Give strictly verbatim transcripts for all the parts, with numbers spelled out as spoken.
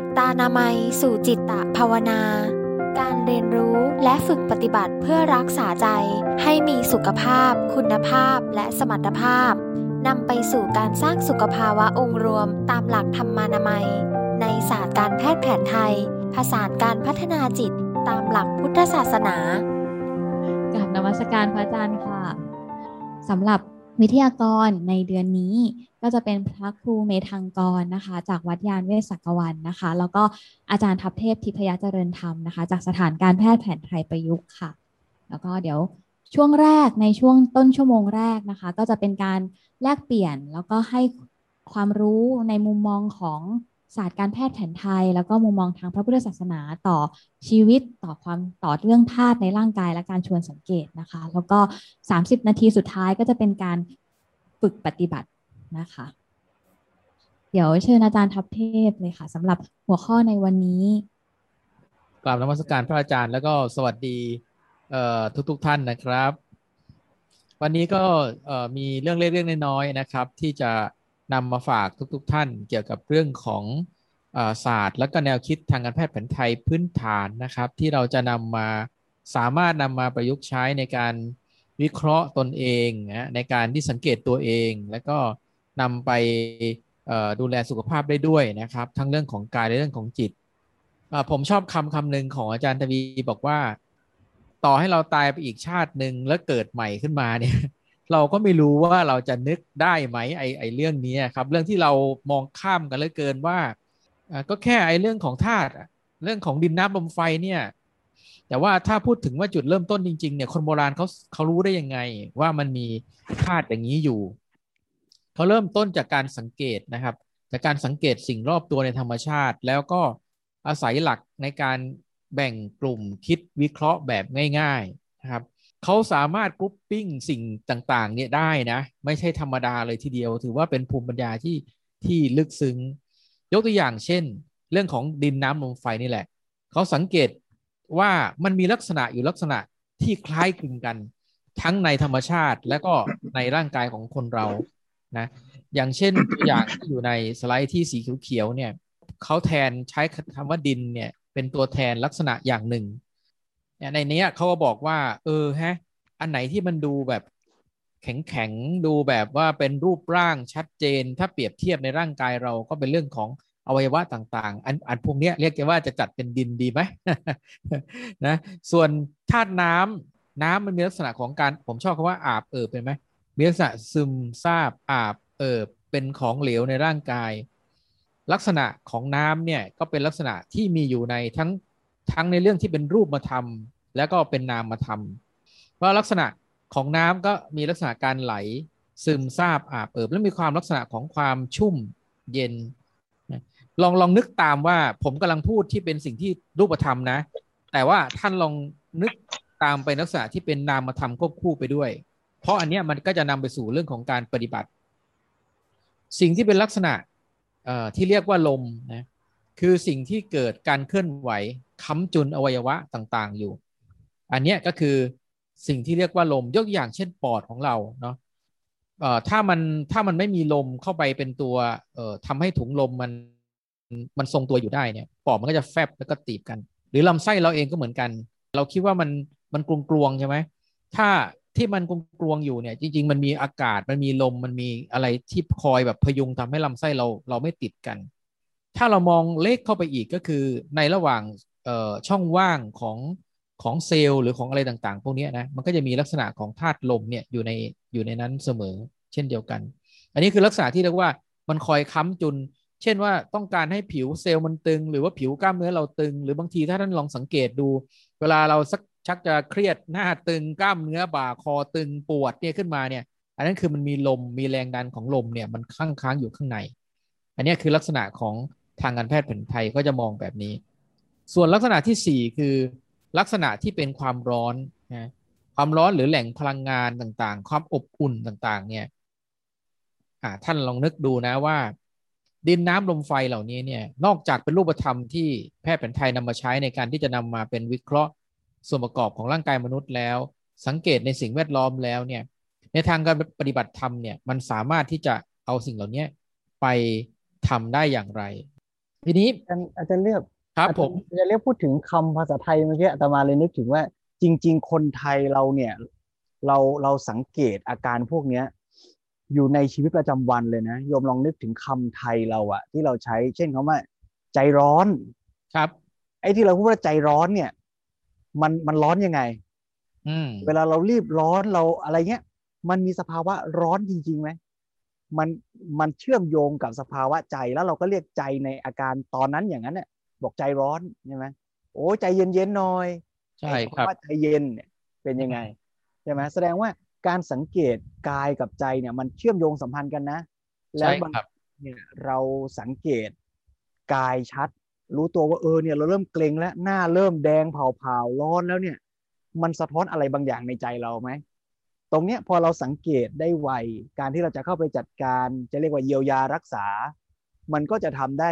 จิตตานามัยสู่จิตตภาวนาการเรียนรู้และฝึกปฏิบัติเพื่อรักษาใจให้มีสุขภาพคุณภาพและสมรรถภาพนำไปสู่การสร้างสุขภาวะองค์รวมตามหลักธรรมานามัยในศาสตร์การแพทย์แผนไทยผสานการพัฒนาจิตตามหลักพุทธศาสนากราบนมัสการพระอาจารย์ค่ะสำหรับวิทยากรในเดือนนี้ก็จะเป็นพระครูเมธังกรนะคะจากวัดยานเวศสักวันนะคะแล้วก็อาจารย์ทัพเทพทิพยเจริญธรรมนะคะจากสถานการแพทย์แผนไทยประยุกต์ค่ะแล้วก็เดี๋ยวช่วงแรกในช่วงต้นชั่วโมงแรกนะคะก็จะเป็นการแลกเปลี่ยนแล้วก็ให้ความรู้ในมุมมองของศาสตร์การแพทย์แผนไทยแล้วก็มุมมองทางพระพุทธศาสนาต่อชีวิตต่อความต่อเรื่องธาตุในร่างกายและการชวนสังเกตนะคะแล้วก็สามสิบนาทีสุดท้ายก็จะเป็นการฝึกปฏิบัตินะคะเดี๋ยวเชิญอาจารย์ทัพเทพเลยค่ะสำหรับหัวข้อในวันนี้กราบนมัสการพระอาจารย์แล้วก็สวัสดีทุกทุกท่านนะครับวันนี้ก็มีเรื่องเล็กๆน้อยๆนะครับที่จะนำมาฝากทุกๆ ท, ท่านเกี่ยวกับเรื่องของศาสตร์และก็แนวคิดทางการแพทย์แผนไทยพื้นฐานนะครับที่เราจะนำมาสามารถนำมาประยุกต์ใช้ในการวิเคราะห์ตนเองนะในการที่สังเกตตัวเองแล้วก็นำไปดูแลสุขภาพได้ด้วยนะครับทั้งเรื่องของกายและเรื่องของจิตผมชอบคำคำหนึ่งของอาจารย์ทวีบอกว่าต่อให้เราตายไปอีกชาตินึงแล้วเกิดใหม่ขึ้นมาเนี่ยเราก็ไม่รู้ว่าเราจะนึกได้ไหมไอ้ไอ้เรื่องนี้ครับเรื่องที่เรามองข้ามกันเหลือเกินว่าก็แค่ไอ้เรื่องของธาตุเรื่องของดินน้ำลมไฟเนี่ยแต่ว่าถ้าพูดถึงว่าจุดเริ่มต้นจริงๆเนี่ยคนโบราณเขาเขารู้ได้ยังไงว่ามันมีธาตุอย่างนี้อยู่เขาเริ่มต้นจากการสังเกตนะครับจากการสังเกตสิ่งรอบตัวในธรรมชาติแล้วก็อาศัยหลักในการแบ่งกลุ่มคิดวิเคราะห์แบบง่ายๆนะครับเขาสามารถกรุ๊ปปิ้งสิ่งต่างๆเนี่ยได้นะไม่ใช่ธรรมดาเลยทีเดียวถือว่าเป็นภูมิปัญญาที่ที่ลึกซึ้งยกตัวอย่างเช่นเรื่องของดินน้ำลมไฟนี่แหละเขาสังเกตว่ามันมีลักษณะอยู่ลักษณะที่คล้ายคลึงกันทั้งในธรรมชาติและก็ในร่างกายของคนเรานะอย่างเช่นตัวอย่างที่อยู่ในสไลด์ที่สีเขียวๆเนี่ยเขาแทนใช้คำว่าดินเนี่ยเป็นตัวแทนลักษณะอย่างหนึ่งในนี้เขาก็บอกว่าเออฮะอันไหนที่มันดูแบบแข็งๆดูแบบว่าเป็นรูปร่างชัดเจนถ้าเปรียบเทียบในร่างกายเราก็เป็นเรื่องของอวัยวะต่างๆอันอันพวกนี้เรียกว่าจะจัดเป็นดินดีไหม นะส่วนธาตุน้ำน้ำมันมีลักษณะของการผมชอบคำว่าอาบเอิบเป็นไหมมีลักษณะซึมซาบอาบเอิบเป็นของเหลวในร่างกายลักษณะของน้ำเนี่ยก็เป็นลักษณะที่มีอยู่ในทั้งทั้งในเรื่องที่เป็นรูปมาทำแล้วก็เป็นนามมาทำเพราะลักษณะของน้ำก็มีลักษณะการไหลซึมซาบอาบเอิบและมีความลักษณะของความชุ่มเย็นลองลองนึกตามว่าผมกำลังพูดที่เป็นสิ่งที่รูปธรรมนะแต่ว่าท่านลองนึกตามไปลักษณะที่เป็นนามธรรมควบคู่ไปด้วยเพราะอันเนี้ยมันก็จะนำไปสู่เรื่องของการปฏิบัติสิ่งที่เป็นลักษณะเอ่อที่เรียกว่าลมนะคือสิ่งที่เกิดการเคลื่อนไหวค้ำจุนอวัยวะต่างๆอยู่อันเนี้ยก็คือสิ่งที่เรียกว่าลมยกอย่างเช่นปอดของเราเนาะเอ่อถ้ามันถ้ามันไม่มีลมเข้าไปเป็นตัวเอ่อทำให้ถุงลมมันมันทรงตัวอยู่ได้เนี่ยปอดมันก็จะแฟบแล้วก็ตีบกันหรือลำไส้เราเองก็เหมือนกันเราคิดว่ามันมันกลวงๆใช่ไหมถ้าที่มันกลวงๆอยู่เนี่ยจริงๆมันมีอากาศมันมีลมมันมีอะไรที่คอยแบบพยุงทำให้ลำไส้เราเราไม่ติดกันถ้าเรามองเลขเข้าไปอีกก็คือในระหว่างช่องว่างของของเซลล์หรือของอะไรต่างๆพวกนี้นะมันก็จะมีลักษณะของธาตุลมเนี่ยอยู่ในอยู่ในนั้นเสมอเช่นเดียวกันอันนี้คือลักษณะที่เรียกว่ามันคอยค้ำจุนเช่นว่าต้องการให้ผิวเซลล์มันตึงหรือว่าผิวกล้ามเนื้อเราตึงหรือบางทีถ้าท่านลองสังเกตดูเวลาเราสักชักจะเครียดหน้าตึงกล้ามเนื้อบ่าคอตึงปวดเนี่ยขึ้นมาเนี่ยอันนั้นคือมันมีลมมีแรงดันของลมเนี่ยมันค้างค้างอยู่ข้างในอันนี้คือลักษณะของทางการแพทย์แผนไทยก็จะมองแบบนี้ส่วนลักษณะที่สี่คือลักษณะที่เป็นความร้อนนะความร้อนหรือแหล่งพลังงานต่างๆความอบอุ่นต่างๆเนี่ยอ่าท่านลองนึกดูนะว่าดินน้ำลมไฟเหล่านี้เนี่ยนอกจากเป็นรูปธรรมที่แพทย์แผนไทยนำมาใช้ในการที่จะนำมาเป็นวิเคราะห์ส่วนประกอบของร่างกายมนุษย์แล้วสังเกตในสิ่งแวดล้อมแล้วเนี่ยในทางการปฏิบัติธรรมเนี่ยมันสามารถที่จะเอาสิ่งเหล่านี้ไปทำได้อย่างไร ทีนี้อาจารย์เลือกครับผมอาจารย์เลือกพูดถึงคำภาษาไทยเมื่อกี้อาตมาเลยนึกถึงว่าจริงๆคนไทยเราเนี่ยเราเราสังเกตอาการพวกเนี้ยอยู่ในชีวิตประจำวันเลยนะโยมลองนึกถึงคำไทยเราอะที่เราใช้เช่นคำว่าใจร้อนครับไอ้ที่เราพูดว่าใจร้อนเนี่ยมันมันร้อนยังไงเวลาเรารีบร้อนเราอะไรเงี้ยมันมีสภาวะร้อนจริงๆไหมมันมันเชื่อมโยงกับสภาวะใจแล้วเราก็เรียกใจในอาการตอนนั้นอย่างนั้นเนี่ยบอกใจร้อนใช่ไหมโอ้ใจเย็นๆหน่อยใช่ครับว่าใจเย็นเนี่ยเป็นยังไงใช่ไหมแสดงว่าการสังเกตกายกับใจเนี่ยมันเชื่อมโยงสัมพันธ์กันนะแล้วบางเนี่ยเราสังเกตกายชัดรู้ตัวว่าเออเนี่ยเราเริ่มเกร็งแล้วหน้าเริ่มแดงเผาๆร้อนแล้วเนี่ยมันสะท้อนอะไรบางอย่างในใจเราไหมตรงเนี้ยพอเราสังเกตได้ไวการที่เราจะเข้าไปจัดการจะเรียกว่าเยียวยารักษามันก็จะทำได้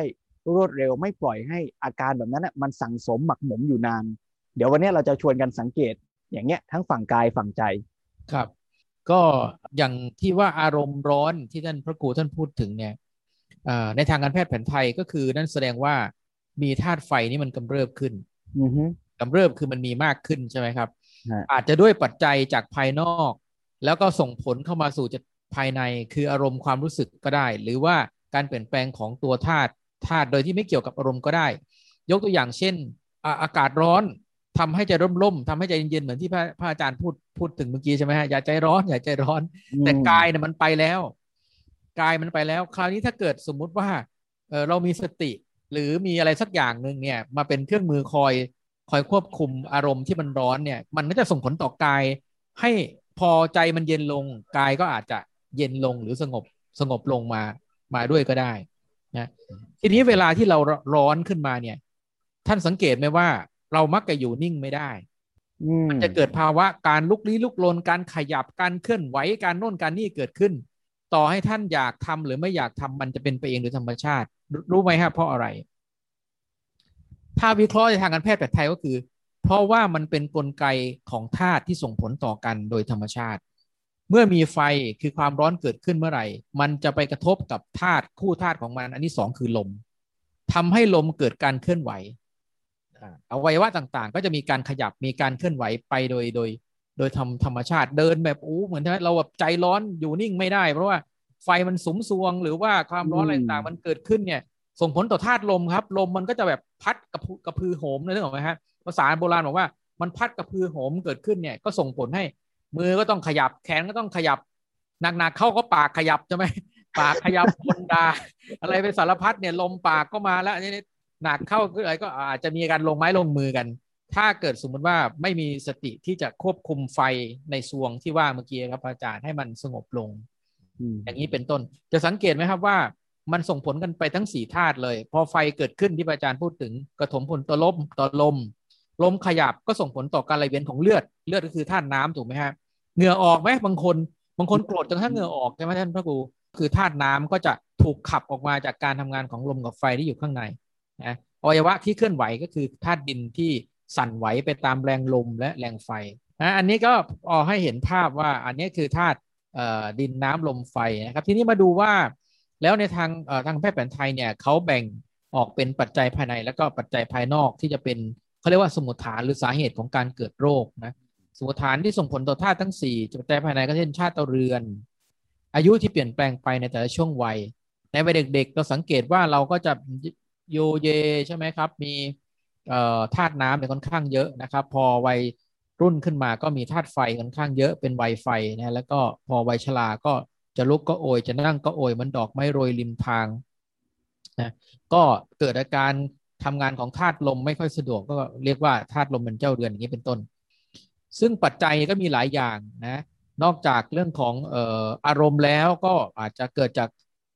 รวดเร็วไม่ปล่อยให้อาการแบบนั้นน่ะมันสั่งสมหมักหมมอยู่นานเดี๋ยววันนี้เราจะชวนกันสังเกตอย่างเงี้ยทั้งฝั่งกายฝั่งใจครับก็อย่างที่ว่าอารมณ์ร้อนที่ท่านพระครูท่านพูดถึงเนี่ยในทางการแพทย์แผนไทยก็คือนั่นแสดงว่ามีธาตุไฟนี่มันกำเริบขึ้นกำเริบคือมันมีมากขึ้นใช่ไหมครับอาจจะด้วยปัจจัยจากภายนอกแล้วก็ส่งผลเข้ามาสู่ภายในคืออารมณ์ความรู้สึกก็ได้หรือว่าการเปลี่ยนแปลงของตัวธาตุธาตุโดยที่ไม่เกี่ยวกับอารมณ์ก็ได้ยกตัวอย่างเช่นอากาศร้อนทำให้ใจร่มๆทำให้ใจเย็นๆเหมือนที่พระอาจารย์พูดพูดถึงเมื่อกี้ใช่ไหมฮะอย่าใจร้อนอย่าใจร้อนแต่กายเนี่ยมันไปแล้วกายมันไปแล้วคราวนี้ถ้าเกิดสมมุติว่าเออเรามีสติหรือมีอะไรสักอย่างนึงเนี่ยมาเป็นเครื่องมือคอยคอยควบคุมอารมณ์ที่มันร้อนเนี่ยมันก็จะส่งผลต่อกายให้พอใจมันเย็นลงกายก็อาจจะเย็นลงหรือสงบสงบลงมามาด้วยก็ได้นะทีนี้เวลาที่เราร้อนขึ้นมาเนี่ยท่านสังเกตไหมว่าเรามักจะอยู่นิ่งไม่ได้มันจะเกิดภาวะการลุกลี้ลุกลนการขยับการเคลื่อนไหวการโน่นการนี่เกิดขึ้นต่อให้ท่านอยากทำหรือไม่อยากทำมันจะเป็นไปเองโดยธรรมชาติรู้ไหมฮะเพราะอะไรถ้าวิเคราะห์ในทางการแพทย์แผนไทยก็คือเพราะว่ามันเป็นกลไกของธาตุที่ส่งผลต่อกันโดยธรรมชาติเมื่อมีไฟคือความร้อนเกิดขึ้นเมื่อไหร่มันจะไปกระทบกับธาตุคู่ธาตุของมันอันที่สองคือลมทำให้ลมเกิดการเคลื่อนไหวอวัยวะต่างๆก็จะมีการขยับมีการเคลื่อนไหวไปโดยโดยโดยธรรมชาติเดินแบบอู้เหมือนเราแบบใจร้อนอยู่นิ่งไม่ได้เพราะว่าไฟมันสุมสวงหรือว่าความร้อนอะไรต่างๆมันเกิดขึ้นเนี่ยส่งผลต่อธาตุลมครับลมมันก็จะแบบพัดกระพือโหมเลยนึกออกไหมฮะภาษาโบราณบอกว่ามันพัดกระพือโหมเกิดขึ้นเนี่ยก็ส่งผลให้มือก็ต้องขยับแขนก็ต้องขยับหนักๆเข้าก็ปากขยับใช่ไหมปากขยับคนดาอะไรเป็นสารพัดเนี่ยลมปากก็มาแล้วนี่หนักเข้าก็อะไรก็อาจจะมีการลงไม้ลงมือกันถ้าเกิดสมมติว่าไม่มีสติที่จะควบคุมไฟในซวงที่ว่าเมื่อกี้ครับอาจารย์ให้มันสงบลง อ, อย่างนี้เป็นต้นจะสังเกตไหมครับว่ามันส่งผลกันไปทั้งสี่ธาตุเลยพอไฟเกิดขึ้นที่อาจารย์พูดถึงกระทบผลต่อลมต่อลมลมขยับก็ส่งผลต่อการไหลเวียนของเลือดเลือดก็คือธาตุน้ำถูกไหมฮะเหงื่อออกไหมบางคนบางคนโกรธจนถ้าเหงื่อออกใช่ไหมท่านพระครูคือธาตุน้ำก็จะถูกขับออกมาจากการทำงานของลมกับไฟที่อยู่ข้างในนะอวัยวะที่เคลื่อนไหวก็คือธาตุดินที่สั่นไหวไปตามแรงลมและแรงไฟนะอันนี้ก็ออให้เห็นภาพว่าอันนี้คือธาตุดินน้ำลมไฟนะครับทีนี้มาดูว่าแล้วในทางทางแพทย์แผนไทยเนี่ยเขาแบ่งออกเป็นปัจจัยภายในแล้วก็ปัจจัยภายนอกที่จะเป็นเขาเรียกว่าสมุฏฐานหรือสาเหตุของการเกิดโรคนะสมุฏฐานที่ส่งผลต่อธาตุทั้งสี่ปัจจัยภายในก็เช่นชาติเรือนอายุที่เปลี่ยนแปลงไปในแต่ละช่วงวัยในวัยเด็กๆเราสังเกตว่าเราก็จะโยเยใช่ไหมครับมีธาตุน้ำเนี่ยค่อนข้างเยอะนะครับพอวัยรุ่นขึ้นมาก็มีธาตุไฟค่อนข้างเยอะเป็นวัยไฟนะแล้วก็พอวัยชราก็จะลุกก็โอยจะนั่งก็โอยมันดอกไม้โรยริมทางนะก็เกิดอาการทำงานของธาตุลมไม่ค่อยสะดวกก็เรียกว่าธาตุลมเป็นเจ้าเรือนอย่างนี้เป็นต้นซึ่งปัจจัยก็มีหลายอย่างนะนอกจากเรื่องของเอ่ออารมณ์แล้วก็อาจจะเกิดจาก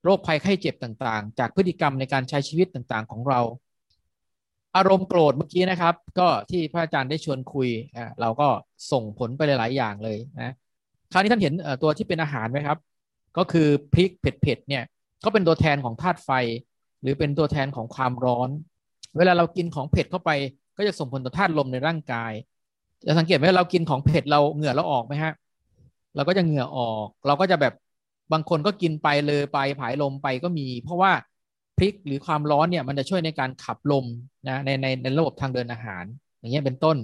โรคภัยไข้เจ็บต่างๆจากพฤติกรรมในการใช้ชีวิตต่างๆของเราอารมณ์โกรธเมื่อกี้นะครับก็ที่พระอาจารย์ได้ชวนคุยนะเราก็ส่งผลไปหลายๆอย่างเลยนะคราวนี้ท่านเห็นตัวที่เป็นอาหารไหมครับก็คือพริกเผ็ดๆเนี่ยก็เป็นตัวแทนของธาตุไฟหรือเป็นตัวแทนของความร้อนเวลาเรากินของเผ็ดเข้าไปก็จะส่งผลต่อธาตุลมในร่างกายจะสังเกตไหมเรากินของเผ็ดเราเหงื่อเราออกไหมฮะเราก็จะเหงื่อออกเราก็จะแบบบางคนก็กินไปเลยไปผายลมไปก็มีเพราะว่า พริกหรือความร้อนเนี่ยมันจะช่วยในการขับลมนะในในในระบบทางเดินอาหารอย่างเงี้ยเป็นต้น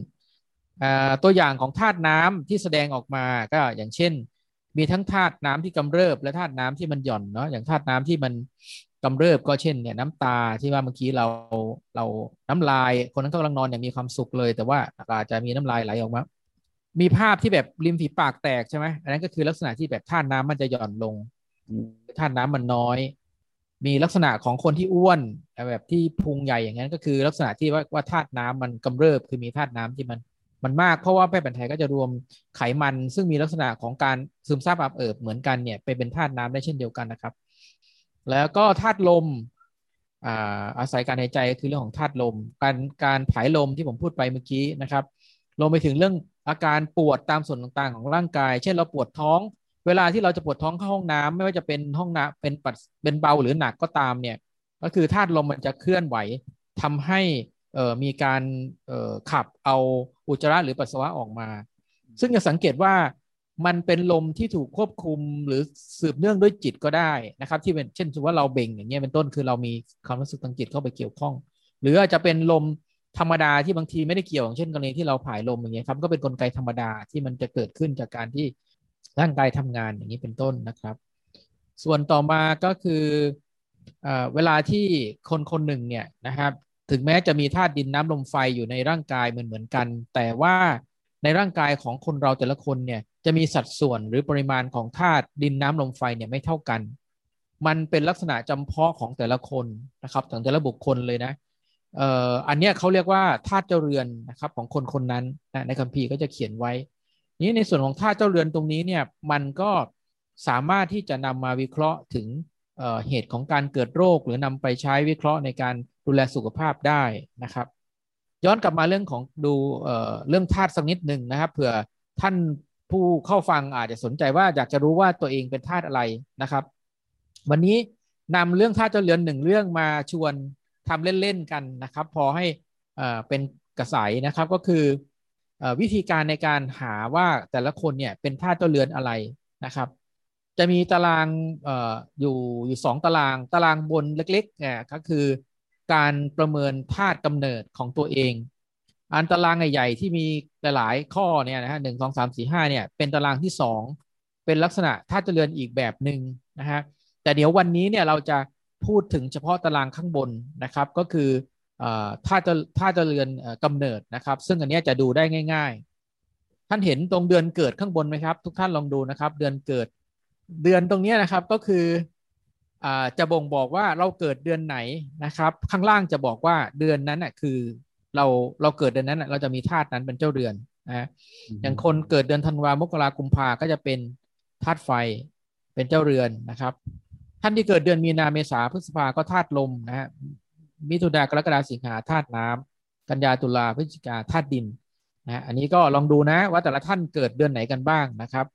ตัวอย่างของธาตุน้ำที่แสดงออกมาก็อย่างเช่นมีทั้งธาตุน้ำที่กำเริบและธาตุน้ำที่มันหย่อนเนาะอย่างธาตุน้ำที่มันกำเริบก็เช่นเนี่ยน้ำตาที่ว่าเมื่อกี้เราเราน้ำลายคนนั้นกำลังนอนอย่างมีความสุขเลยแต่ว่าอาจจะมีน้ำลายไหลออกมามีภาพที่แบบริมฝีปากแตกใช่ไหมอันนั้นก็คือลักษณะที่แบบธาตุน้ำมันจะหย่อนลงธาตุน้ำมันน้อยมีลักษณะของคนที่อ้วนแบบที่พุงใหญ่อย่างนั้นก็คือลักษณะที่ว่าว่าธาตุน้ำมันกำเริบคือมีธาตุน้ำที่มันมันมากเพราะว่าแพทย์แผนไทยก็จะรวมไขมันซึ่งมีลักษณะของการซึมซาบอับเอิบเหมือนกันเนี่ยไปเป็นธาตุน้ำได้เช่นเดียวกันนะครับแล้วก็ธาตุลมอ่าอาศัยการหายใจก็คือเรื่องของธาตุลมการการผายลมที่ผมพูดไปเมื่อกี้นะครับรวมไปถึงเรื่องอาการปวดตามส่วนต่างๆของร่างกายเช่นเราปวดท้องเวลาที่เราจะปวดท้องเข้าห้องน้ำไม่ว่าจะเป็นห้องน้ำเป็นปัดเป็นเบาหรือหนักก็ตามเนี่ยก็คือธาตุลมมันจะเคลื่อนไหวทำให้เอ่อมีการเอ่อขับเอาอุจจาระหรือปัสสาวะออกมาซึ่งจะสังเกตว่ามันเป็นลมที่ถูกควบคุมหรือสืบเนื่องด้วยจิตก็ได้นะครับที่เป็นเช่นว่าเราเบ่งอย่างเงี้ยเป็นต้นคือเรามีความรู้สึกทางจิตเข้าไปเกี่ยวข้องหรืออาจจะเป็นลมธรรมดาที่บางทีไม่ได้เกี่ยวอย่างเช่นกรณีที่เราผายลมอย่างเงี้ยครับก็เป็นกลไกธรรมดาที่มันจะเกิดขึ้นจากการที่ร่างกายทำงานอย่างนี้เป็นต้นนะครับส่วนต่อมาก็คือเอ่อเวลาที่คนคนหนึ่งเนี่ยนะครับถึงแม้จะมีธาตุดินน้ำลมไฟอยู่ในร่างกายเหมือนเหมือนกันแต่ว่าในร่างกายของคนเราแต่ละคนเนี่ยจะมีสัดส่วนหรือปริมาณของธาตุดินน้ำลมไฟเนี่ยไม่เท่ากันมันเป็นลักษณะจำเพาะของแต่ละคนนะครับของแต่ละบุคคลเลยนะเอ่ออันเนี้ยเขาเรียกว่าธาตุเจ้าเรือนนะครับของคนคนนั้นนะในคัมภีร์ก็จะเขียนไว้นี้ในส่วนของธาตุเจ้าเรือนตรงนี้เนี่ยมันก็สามารถที่จะนำมาวิเคราะห์ถึงเอ่อเหตุของการเกิดโรคหรือนำไปใช้วิเคราะห์ในการดูแลสุขภาพได้นะครับย้อนกลับมาเรื่องของดูเอ่อเรื่องธาตุสักนิดหนึ่งนะครับเผื่อท่านผู้เข้าฟังอาจจะสนใจว่าอยากจะรู้ว่าตัวเองเป็นธาตุอะไรนะครับวันนี้นำเรื่องธาตุเจ้าเรือนหนึ่งเรื่องมาชวนทำเล่นๆกันนะครับพอให้เอ่อเป็นกระแสนะครับก็คือวิธีการในการหาว่าแต่ละคนเนี่ยเป็นธาตุเจ้าเรือนอะไรนะครับจะมีตารางเอ่ออยู่อยู่สองตารางตารางบนเล็กๆเนี่ยก็คือการประเมินธาตุกำเนิดของตัวเองอันตารางใหญ่ๆที่มีหลายข้อเนี่ยนะฮะหนึ่งสองสามสี่ห้าเนี่ยเป็นตารางที่สองเป็นลักษณะธาตุเจริญอีกแบบหนึ่งนะฮะแต่เดี๋ยววันนี้เนี่ยเราจะพูดถึงเฉพาะตารางข้างบนนะครับก็คือธาตุธาตุเจริญกำเนิดนะครับซึ่งอันนี้จะดูได้ง่ายๆท่านเห็นตรงเดือนเกิดข้างบนไหมครับทุกท่านลองดูนะครับเดือนเกิดเดือนตรงนี้นะครับก็คือจะบ่งบอกว่าเราเกิดเดือนไหนนะครับข้างล่างจะบอกว่าเดือนนั้นน่ะคือเราเราเกิดเดือนนั้นเราจะมีธาตุนั้นเป็นเจ้าเรือนนะอย่างคนเกิดเดือนธันวามกราคมกุมภาก็จะเป็นธาตุไฟเป็นเจ้าเรือนนะครับท่านที่เกิดเดือนมีนาเมษาพฤษภาก็ธาตุลมนะฮะมิถุนากรกฎาสิงหาธาตุน้ำกันยาตุลาพฤศจิกาธาตุดินนะอันนี้ก็ลองดูนะว่าแต่ละท่านเกิดเดือนไหนกันบ้างนะครับ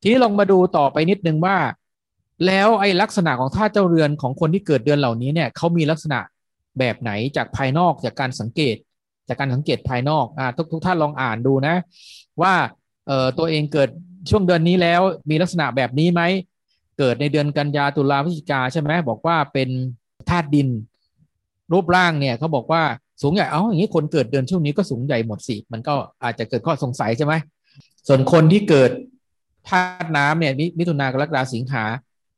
ทีนี้ลองมาดูต่อไปนิดนึงว่าแล้วไอ้ลักษณะของธาตุเจ้าเรือนของคนที่เกิดเดือนเหล่านี้เนี่ยเขามีลักษณะแบบไหนจากภายนอกจากการสังเกตจากการสังเกตภายนอกอ่าทุกทุกท่านลองอ่านดูนะว่าเอ่อตัวเองเกิดช่วงเดือนนี้แล้วมีลักษณะแบบนี้ไหมเกิดในเดือนกันยาตุลาพฤศจิกาใช่ไหมบอกว่าเป็นธาตุดินรูปร่างเนี่ยเขาบอกว่าสูงใหญ่เอ้าอย่างนี้คนเกิดเดือนช่วงนี้ก็สูงใหญ่หมดสิมันก็อาจจะเกิดข้อสงสัยใช่ไหมส่วนคนที่เกิดธาตุน้ำเนี่ยมิถุนากรกฎาสิงหา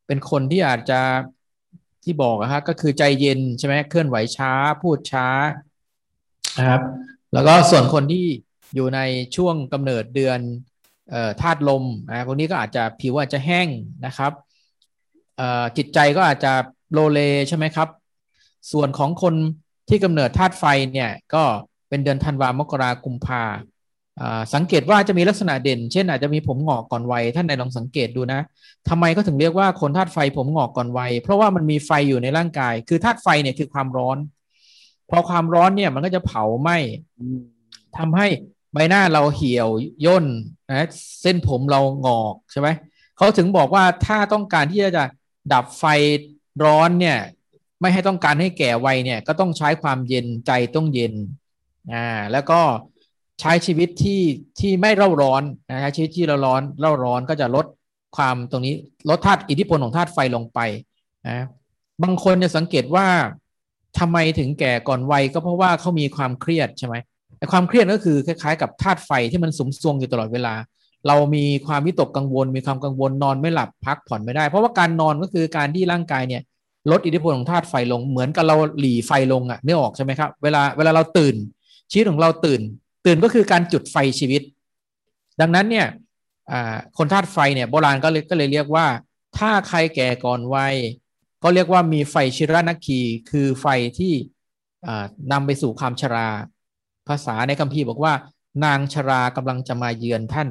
เป็นคนที่อาจจะที่บอกนะฮะก็คือใจเย็นใช่ไหมเคลื่อนไหวช้าพูดช้านะครับแล้วก็ส่วนคนที่อยู่ในช่วงกำเนิดเดือนธาตุลมนะคนนี้ก็อาจจะผิวอาจจะแห้งนะครับจิตใจก็อาจจะโลเลใช่ไหมครับส่วนของคนที่กำเนิดธาตุไฟเนี่ยก็เป็นเดือนธันวามกรากุมภาสังเกตว่าจะมีลักษณะเด่นเช่นอาจจะมีผมหงอกก่อนวัยท่านใดลองสังเกตดูนะทำไมก็ถึงเรียกว่าคนธาตุไฟผมหงอกก่อนวัยเพราะว่ามันมีไฟอยู่ในร่างกายคือธาตุไฟเนี่ยคือความร้อนพอความร้อนเนี่ยมันก็จะเผาไหม้ทำให้ใบหน้าเราเหี่ยวย่นนะเส้นผมเราหงอกใช่ไหมเขาถึงบอกว่าถ้าต้องการที่จะดับไฟร้อนเนี่ยไม่ให้ต้องการให้แก่วัยเนี่ยก็ต้องใช้ความเย็นใจต้องเย็นอ่าแล้วก็ใช้ชีวิตที่ที่ไม่เร่าร้อนนะใช้ชีวิตที่เราร้อนเร่าร้อนก็จะลดความตรงนี้ลดธาตุอิทธิพลของธาตุไฟลงไปนะ บางคนจะสังเกตว่าทำไมถึงแก่ก่อนวัยก็เพราะว่าเขามีความเครียดใช่ไหมไอ้ความเครียดก็คือคล้ายๆกับธาตุไฟที่มันสุมซวงอยู่ตลอดเวลาเรามีความวิตกกังวลมีความกังวลนอนไม่หลับพักผ่อนไม่ได้เพราะว่าการนอนก็คือการที่ร่างกายเนี่ยลดอิทธิพลของธาตุไฟลงเหมือนกับเราหลีไฟลงอ่ะนึกออกใช่ไหมครับเวลาเวลาเราตื่นชีวิตของเราตื่นตื่นก็คือการจุดไฟชีวิตดังนั้นเนี่ยคนธาตุไฟเนี่ยโบราณก็เลยก็เลยเรียกว่าถ้าใครแก่ก่อนวัยก็เรียกว่ามีไฟชิรนัคคีคือไฟที่นำไปสู่ความชราภาษาในคัมภีร์บอกว่านางชรากำลังจะมาเยือนท่าน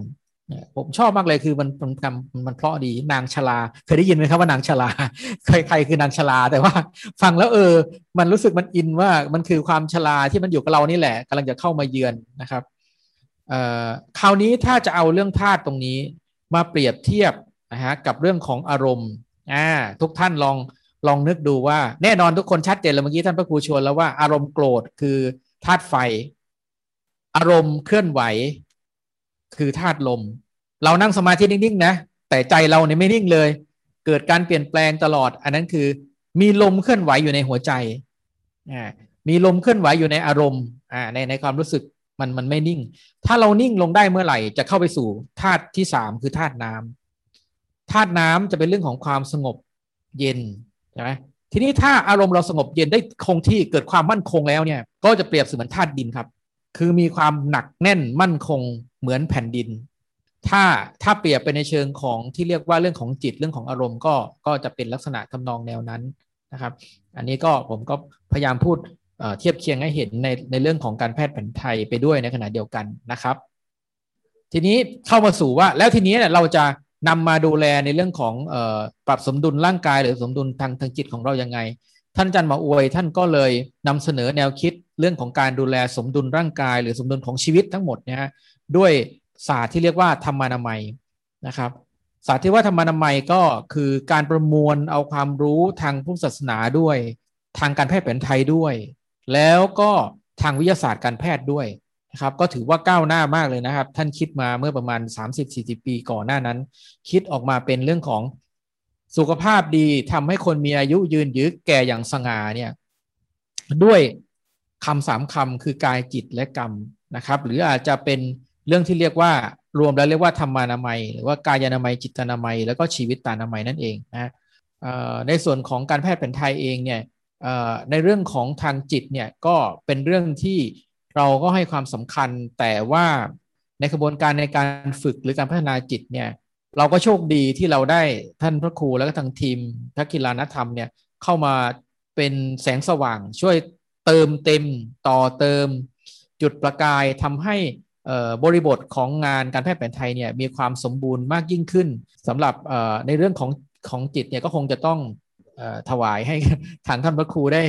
ผมชอบมากเลยคือมันมันมันเพราะดีนางชราเคยได้ยินไหมครับว่านางชราใครใครคือนางชราแต่ว่าฟังแล้วเออมันรู้สึกมันอินว่ามันคือความชราที่มันอยู่กับเรานี่แหละกำลังจะเข้ามาเยือนนะครับเอ่อคราวนี้ถ้าจะเอาเรื่องธาตุตรงนี้มาเปรียบเทียบนะฮะกับเรื่องของอารมณ์อ่าทุกท่านลองลองนึกดูว่าแน่นอนทุกคนชัดเจนแล้วเมื่อกี้ท่านพระครูชวนแล้วว่าอารมณ์โกรธคือธาตุไฟอารมณ์เคลื่อนไหวคือธาตุลมเรานั่งสมาธินิ่งๆนะแต่ใจเราเนี่ยไม่นิ่งเลยเกิดการเปลี่ยนแปลงตลอดอันนั้นคือมีลมเคลื่อนไหวอยู่ในหัวใจอ่ามีลมเคลื่อนไหวอยู่ในอารมณ์อ่าในในความรู้สึกมันมันไม่นิ่งถ้าเรานิ่งลงได้เมื่อไหร่จะเข้าไปสู่ธาตุที่สามคือธาตุน้ำธาตุน้ำจะเป็นเรื่องของความสงบเย็นใช่ไหมทีนี้ถ้าอารมณ์เราสงบเย็นได้คงที่เกิดความมั่นคงแล้วเนี่ยก็จะเปรียบเสมือนธาตุดินครับคือมีความหนักแน่นมั่นคงเหมือนแผ่นดินถ้าถ้าเปรียบไปในเชิงของที่เรียกว่าเรื่องของจิตเรื่องของอารมณ์ก็ก็จะเป็นลักษณะทำนองแนวนั้นนะครับอันนี้ก็ผมก็พยายามพูดเทียบเคียงให้เห็นในในเรื่องของการแพทย์แผนไทยไปด้วยในขณะเดียวกันนะครับทีนี้เข้ามาสู่ว่าแล้วทีนี้เนี่ยเราจะนำมาดูแลในเรื่องของปรับสมดุลร่างกายหรือสมดุลทางทางจิตของเรายังไงท่านอาจารย์หมออวยท่านก็เลยนำเสนอแนวคิดเรื่องของการดูแลสมดุลร่างกายหรือสมดุลของชีวิตทั้งหมดนะฮะด้วยศาสตร์ที่เรียกว่าธรรมานามัยนะครับศาสตร์ที่ว่าธรรมานามัยก็คือการประมวลเอาความรู้ทางพุทธศาสนาด้วยทางการแพทย์แผนไทยด้วยแล้วก็ทางวิทยาศาสตร์การแพทย์ด้วยนะครับก็ถือว่าก้าวหน้ามากเลยนะครับท่านคิดมาเมื่อประมาณ สามสิบถึงสี่สิบ ปีก่อนหน้านั้นคิดออกมาเป็นเรื่องของสุขภาพดีทำให้คนมีอายุยืนยืนแก่อย่างสง่าเนี่ยด้วยคำสามคำคือกายจิตและกรรมนะครับหรืออาจจะเป็นเรื่องที่เรียกว่ารวมแล้วเรียกว่าธรรมานามัยหรือว่ากายานามัยจิตานามัยแล้วก็ชีวิตตานามัยนั่นเองนะในส่วนของการแพทย์แผนไทยเองเนี่ยในเรื่องของทางจิตเนี่ยก็เป็นเรื่องที่เราก็ให้ความสำคัญแต่ว่าในกระบวนการในการฝึกหรือการพัฒนาจิตเนี่ยเราก็โชคดีที่เราได้ท่านพระครูและก็ทางทีมทักษิณานธรรมเนี่ยเข้ามาเป็นแสงสว่างช่วยเติมเต็มต่อเติมจุดประกายทำให้บริบทของงานการแพทย์แผนไทยเนี่ยมีความสมบูรณ์มากยิ่งขึ้นสำหรับในเรื่องของของจิตเนี่ยก็คงจะต้องถวายให้ทางท่านพระครูได้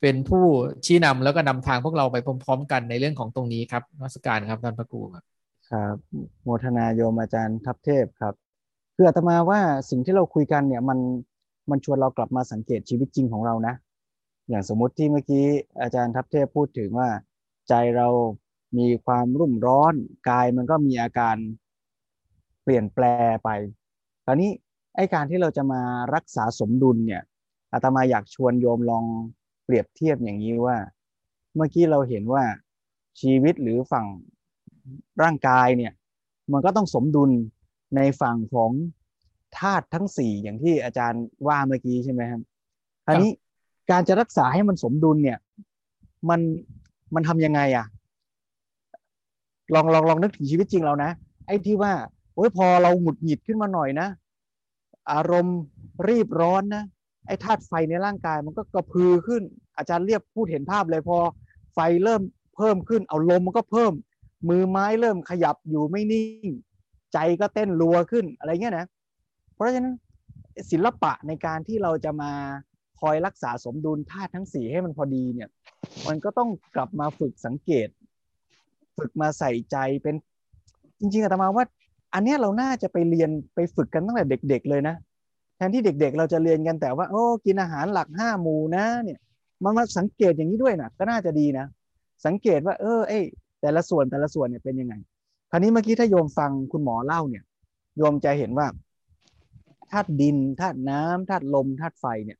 เป็นผู้ชี้นำแล้วก็นำทางพวกเราไปพร้อมๆกันในเรื่องของตรงนี้ครับนมัสการครับท่านพระครูครับครับโมทนาโยมอาจารย์ทัพเทพครับคืออาตมาว่าสิ่งที่เราคุยกันเนี่ยมันมันชวนเรากลับมาสังเกตชีวิตจริงของเรานะอย่างสมมติที่เมื่อกี้อาจารย์ทัพเทพพูดถึงว่าใจเรามีความรุ่มร้อนกายมันก็มีอาการเปลี่ยนแปลงไปคราวนี้ไอ้การที่เราจะมารักษาสมดุลเนี่ยอาตมาอยากชวนโยมลองเปรียบเทียบอย่างนี้ว่าเมื่อกี้เราเห็นว่าชีวิตหรือฝั่งร่างกายเนี่ยมันก็ต้องสมดุลในฝั่งของธาตุทั้งสี่อย่างที่อาจารย์ว่าเมื่อกี้ใช่ไหมครับคราวนี้การจะรักษาให้มันสมดุลเนี่ยมันมันทำยังไงอะลองลองลองนึกถึงชีวิตจริงเรานะไอ้ที่ว่าโอ้ยพอเราหงุดหงิดขึ้นมาหน่อยนะอารมณ์รีบร้อนนะไอ้ธาตุไฟในร่างกายมันก็กระพือขึ้นอาจารย์เรียบพูดเห็นภาพเลยพอไฟเริ่มเพิ่มขึ้นเอาลมมันก็เพิ่มมือไม้เริ่มขยับอยู่ไม่นิ่งใจก็เต้นรัวขึ้นอะไรเงี้ยนะเพราะฉะนั้นศิลปะในการที่เราจะมาคอยรักษาสมดุลธาตุทั้งสี่ให้มันพอดีเนี่ยมันก็ต้องกลับมาฝึกสังเกตฝึกมาใส่ใจเป็นจริงๆอาตมาว่าอันนี้เราน่าจะไปเรียนไปฝึกกันตั้งแต่เด็กๆเลยนะแทนที่เด็กๆเราจะเรียนกันแต่ว่าโอ้กินอาหารหลักห้าหมู่นะเนี่ยมันมาสังเกตอย่างนี้ด้วยนะก็น่าจะดีนะสังเกตว่าเออไอ้แต่ละส่วนแต่ละส่วนเนี่ยเป็นยังไงคราวนี้เมื่อกี้ถ้าโยมฟังคุณหมอเล่าเนี่ยโยมจะเห็นว่าธาตุดินธาตุน้ำธาตุลมธาตุไฟเนี่ย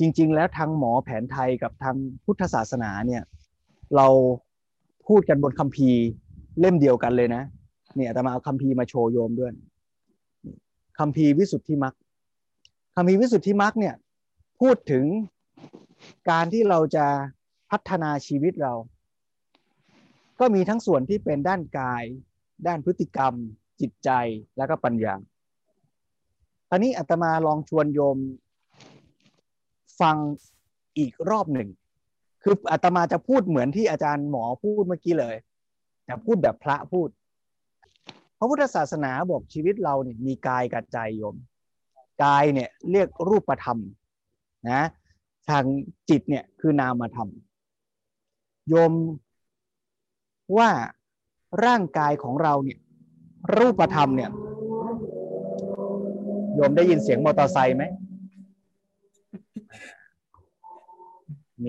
จ จริงๆแล้วทางหมอแผนไทยกับทางพุทธศาสนาเนี่ยเราพูดกันบนคัมภีร์เล่มเดียวกันเลยนะเนี่ยอาตมาเอาคัมภีร์มาโชว์โยมด้วยคัมภีร์วิสุทธิมรรคคัมภีร์วิสุทธิมรรคเนี่ยพูดถึงการที่เราจะพัฒนาชีวิตเราก็มีทั้งส่วนที่เป็นด้านกายด้านพฤติกรรมจิตใจแล้วก็ปัญญาอันนี้อาตมาลองชวนโยมฟังอีกรอบหนึ่งคืออาตมาจะพูดเหมือนที่อาจารย์หมอพูดเมื่อกี้เลยแต่พูดแบบพระพูดพระพุทธศาสนาบอกชีวิตเราเนี่ยมีกายกับใจโยมกายเนี่ยเรียกรูปธรรมนะทางจิตเนี่ยคือนามธรรมโยมว่าร่างกายของเราเนี่ยรูปธรรมเนี่ยโยมได้ยินเสียงมอเตอร์ไซค์ไหม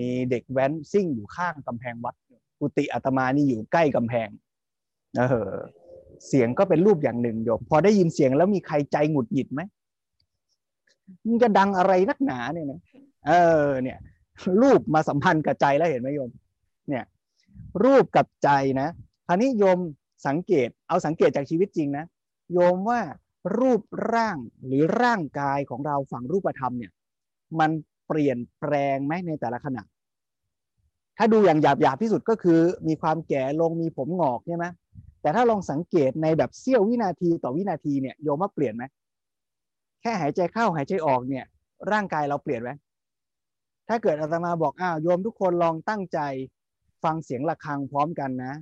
มีเด็กแว้นซิ่งอยู่ข้างกำแพงวัดกุฏิอาตมานี่อยู่ใกล้กำแพงเออเสียงก็เป็นรูปอย่างหนึ่งโยมพอได้ยินเสียงแล้วมีใครใจหงุดหงิดไหมมันจะดังอะไรนักหนาเนี่ยนะเออเนี่ยรูปมาสัมพันธ์กับใจแล้วเห็นไหมโยมเนี่ยรูปกับใจนะคราวนี้โยมสังเกตเอาสังเกตจากชีวิตจริงนะโยมว่ารูปร่างหรือร่างกายของเราฝั่งรูปธรรมเนี่ยมันเปลี่ยนแปลงไหมในแต่ละขณะถ้าดูอย่างหยาบๆที่สุดก็คือมีความแก่ลงมีผมงอกใช่ไหมแต่ถ้าลองสังเกตในแบบเสี้ยววินาทีต่อวินาทีเนี่ยโยมว่าเปลี่ยนไหมแค่หายใจเข้าหายใจออกเนี่ยร่างกายเราเปลี่ยนไหมถ้าเกิดอาตมาบอกอ้าวโยมทุกคนลองตั้งใจฟังเสียงะระฆังพร้อมกันนะ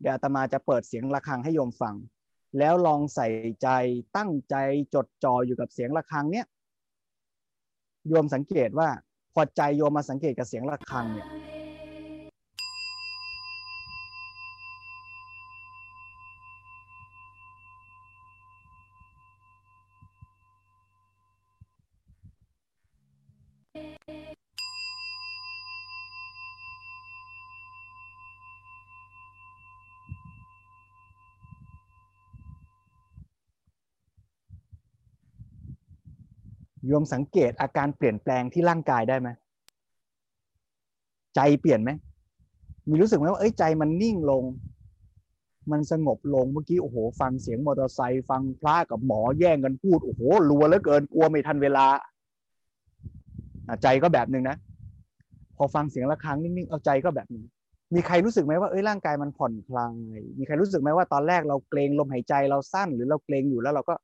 เดี๋ยวอาตมาจะเปิดเสียงะระฆังให้โยมฟังแล้วลองใส่ใจตั้งใจจดจ่ออยู่กับเสียงะระฆังเนี่ยโยมสังเกตว่าพอใจโยมมาสังเกตกับเสียงะระฆังเนี่ยโยมสังเกตอาการเปลี่ยนแปลงที่ร่างกายได้ไหมใจเปลี่ยนไหมมีรู้สึกไหมว่าเอ้ยใจมันนิ่งลงมันสงบลงเมื่อกี้โอ้โหฟังเสียงมอเตอร์ไซค์ฟังพระกับหมอแย่งกันพูดโอ้โหรัวเหลือเกินกลัวไม่ทันเวลาใจก็แบบนึงนะพอฟังเสียงะระฆังนิ่งๆเอาใจก็แบบนี้มีใครรู้สึกไหมว่าเอ้ยร่างกายมันผ่อนคลายมีใครรู้สึกไหมว่าตอนแรกเราเกรงลมหายใจเราสั้นหรือเราเกรงอยู่แล้วเราก็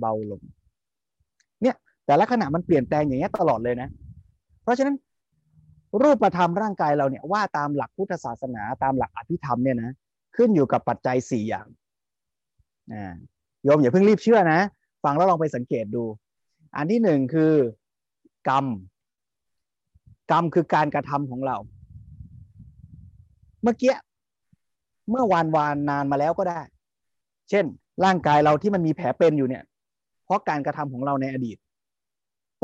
เบาลงเนี่ยแต่ละขณะมันเปลี่ยนแปลงอย่างเงี้ยตลอดเลยนะเพราะฉะนั้นรูปธรรมร่างกายเราเนี่ยว่าตามหลักพุทธศาสนาตามหลักอภิธรรมเนี่ยนะขึ้นอยู่กับปัจจัยสี่อย่างอ่าโยมอย่าเพิ่งรีบเชื่อนะฟังแล้วลองไปสังเกตดูอันที่หนึ่งคือกรรมกรรมคือการกระทำของเราเมื่อกี้เมื่อวานวานนานมาแล้วก็ได้เช่นร่างกายเราที่มันมีแผลเป็นอยู่เนี่ยเพราะการกระทำของเราในอดีต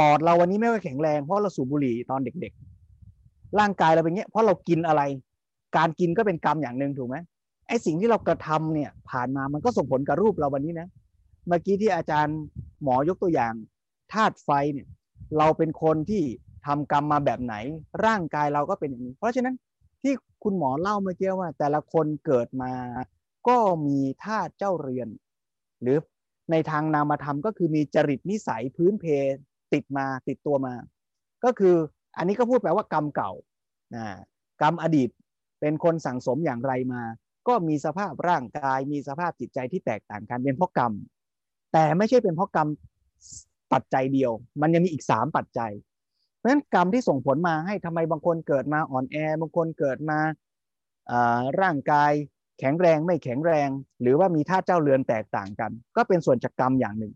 ปอดเราวันนี้ไม่ค่อยแข็งแรงเพราะเราสูบบุหรี่ตอนเด็กๆร่างกายเราเป็นเงี้ยเพราะเรากินอะไรการกินก็เป็นกรรมอย่างหนึ่งถูกไหมไอ้สิ่งที่เรากระทำเนี่ยผ่านมามันก็ส่งผลกับรูปเราวันนี้นะเมื่อกี้ที่อาจารย์หมอยกตัวอย่างธาตุไฟเนี่ยเราเป็นคนที่ทำกรรมมาแบบไหนร่างกายเราก็เป็นอย่างนี้เพราะฉะนั้นที่คุณหมอเล่าเมื่อกี้ว่าแต่ละคนเกิดมาก็มีธาตุเจ้าเรือนหรือในทางนามธรรมก็คือมีจริตนิสัยพื้นเพติดมาติดตัวมาก็คืออันนี้ก็พูดแปลว่ากรรมเก่านะกรรมอดีตเป็นคนสั่งสมอย่างไรมาก็มีสภาพร่างกายมีสภาพจิตใจที่แตกต่างกันเป็นเพราะกรรมแต่ไม่ใช่เป็นเพราะกรรมปัจจัยเดียวมันยังมีอีกสามปัจจัยเพราะฉะนั้นกรรมที่ส่งผลมาให้ทำไมบางคนเกิดมาอ่อนแอบางคนเกิดมาร่างกายแข็งแรงไม่แข็งแรงหรือว่ามีธาตุเจ้าเรือนแตกต่างกันก็เป็นส่วนจากกรรมอย่างหนึ่ง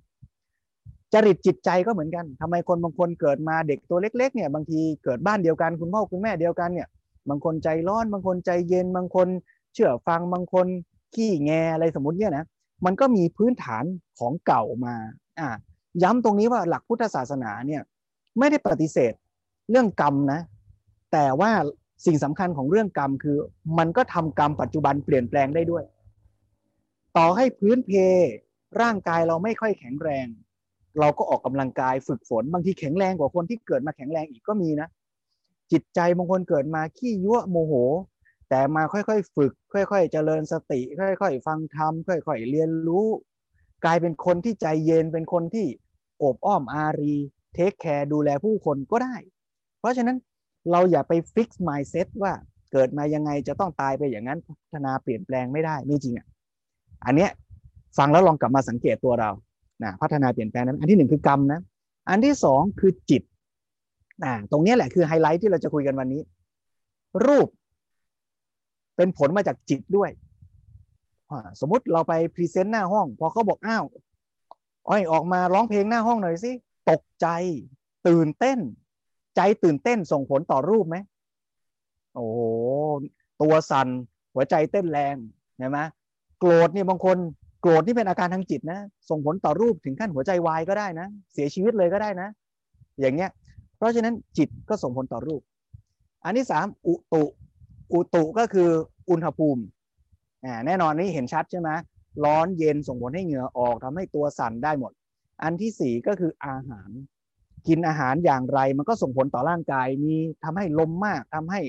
จริตจิตใจก็เหมือนกันทำไมคนบางคนเกิดมาเด็กตัวเล็กๆเนี่ยบางทีเกิดบ้านเดียวกันคุณพ่อคุณแม่เดียวกันเนี่ยบางคนใจร้อนบางคนใจเย็นบางคนเชื่อฟังบางคนขี้แงอะไรสมมติเนี่ยนะมันก็มีพื้นฐานของเก่ามาอ่ะย้ำตรงนี้ว่าหลักพุทธศาสนาเนี่ยไม่ได้ปฏิเสธเรื่องกรรมนะแต่ว่าสิ่งสำคัญของเรื่องกรรมคือมันก็ทำกรรมปัจจุบันเปลี่ยนแปลงได้ด้วยต่อให้พื้นเพร่างกายเราไม่ค่อยแข็งแรง เราก็ออกกำลังกายฝึกฝนบางทีแข็งแรงกว่าคนที่เกิดมาแข็งแรงอีกก็มีนะจิตใจบางคนเกิดมาขี้ยั่วโมโหแต่มาค่อยๆฝึกค่อยๆเจริญสติค่อยๆฟังธรรมค่อยๆเรียนรู้กลายเป็นคนที่ใจเย็นเป็นคนที่โอบอ้อมอารีเทคแคร์ดูแลผู้คนก็ได้เพราะฉะนั้นเราอย่าไปฟิกซ์มายด์เซตว่าเกิดมายังไงจะต้องตายไปอย่างนั้นพัฒนาเปลี่ยนแปลงไม่ได้ไม่จริงอ่ะอันเนี้ยฟังแล้วลองกลับมาสังเกตตัวเรานะพัฒนาเปลี่ยนแปลงนั้นอันที่หนึ่งคือกรรมนะอันที่สองคือจิตนะตรงนี้แหละคือไฮไลท์ที่เราจะคุยกันวันนี้รูปเป็นผลมาจากจิตด้วยสมมติเราไปพรีเซนต์หน้าห้องพอเขาบอกอ้าวอ้อยออกมาร้องเพลงหน้าห้องหน่อยสิตกใจตื่นเต้นใจตื่นเต้นส่งผลต่อรูปไหมโอ้โหตัวสั่นหัวใจเต้นแรงใช่ไหมโกรธนี่บางคนโกรธนี่เป็นอาการทางจิตนะส่งผลต่อรูปถึงขั้นหัวใจวายก็ได้นะเสียชีวิตเลยก็ได้นะอย่างเงี้ยเพราะฉะนั้นจิตก็ส่งผลต่อรูปอันที่สามอุตุอุตุก็คืออุณหภูมิอ่าแน่นอนนี่เห็นชัดใช่ไหมร้อนเย็นส่งผลให้เหงื่อออกทำให้ตัวสั่นได้หมดอันที่สี่ก็คืออาหารกินอาหารอย่างไรมันก็ส่งผลต่อร่างกายมีทำให้ลมมากทำให้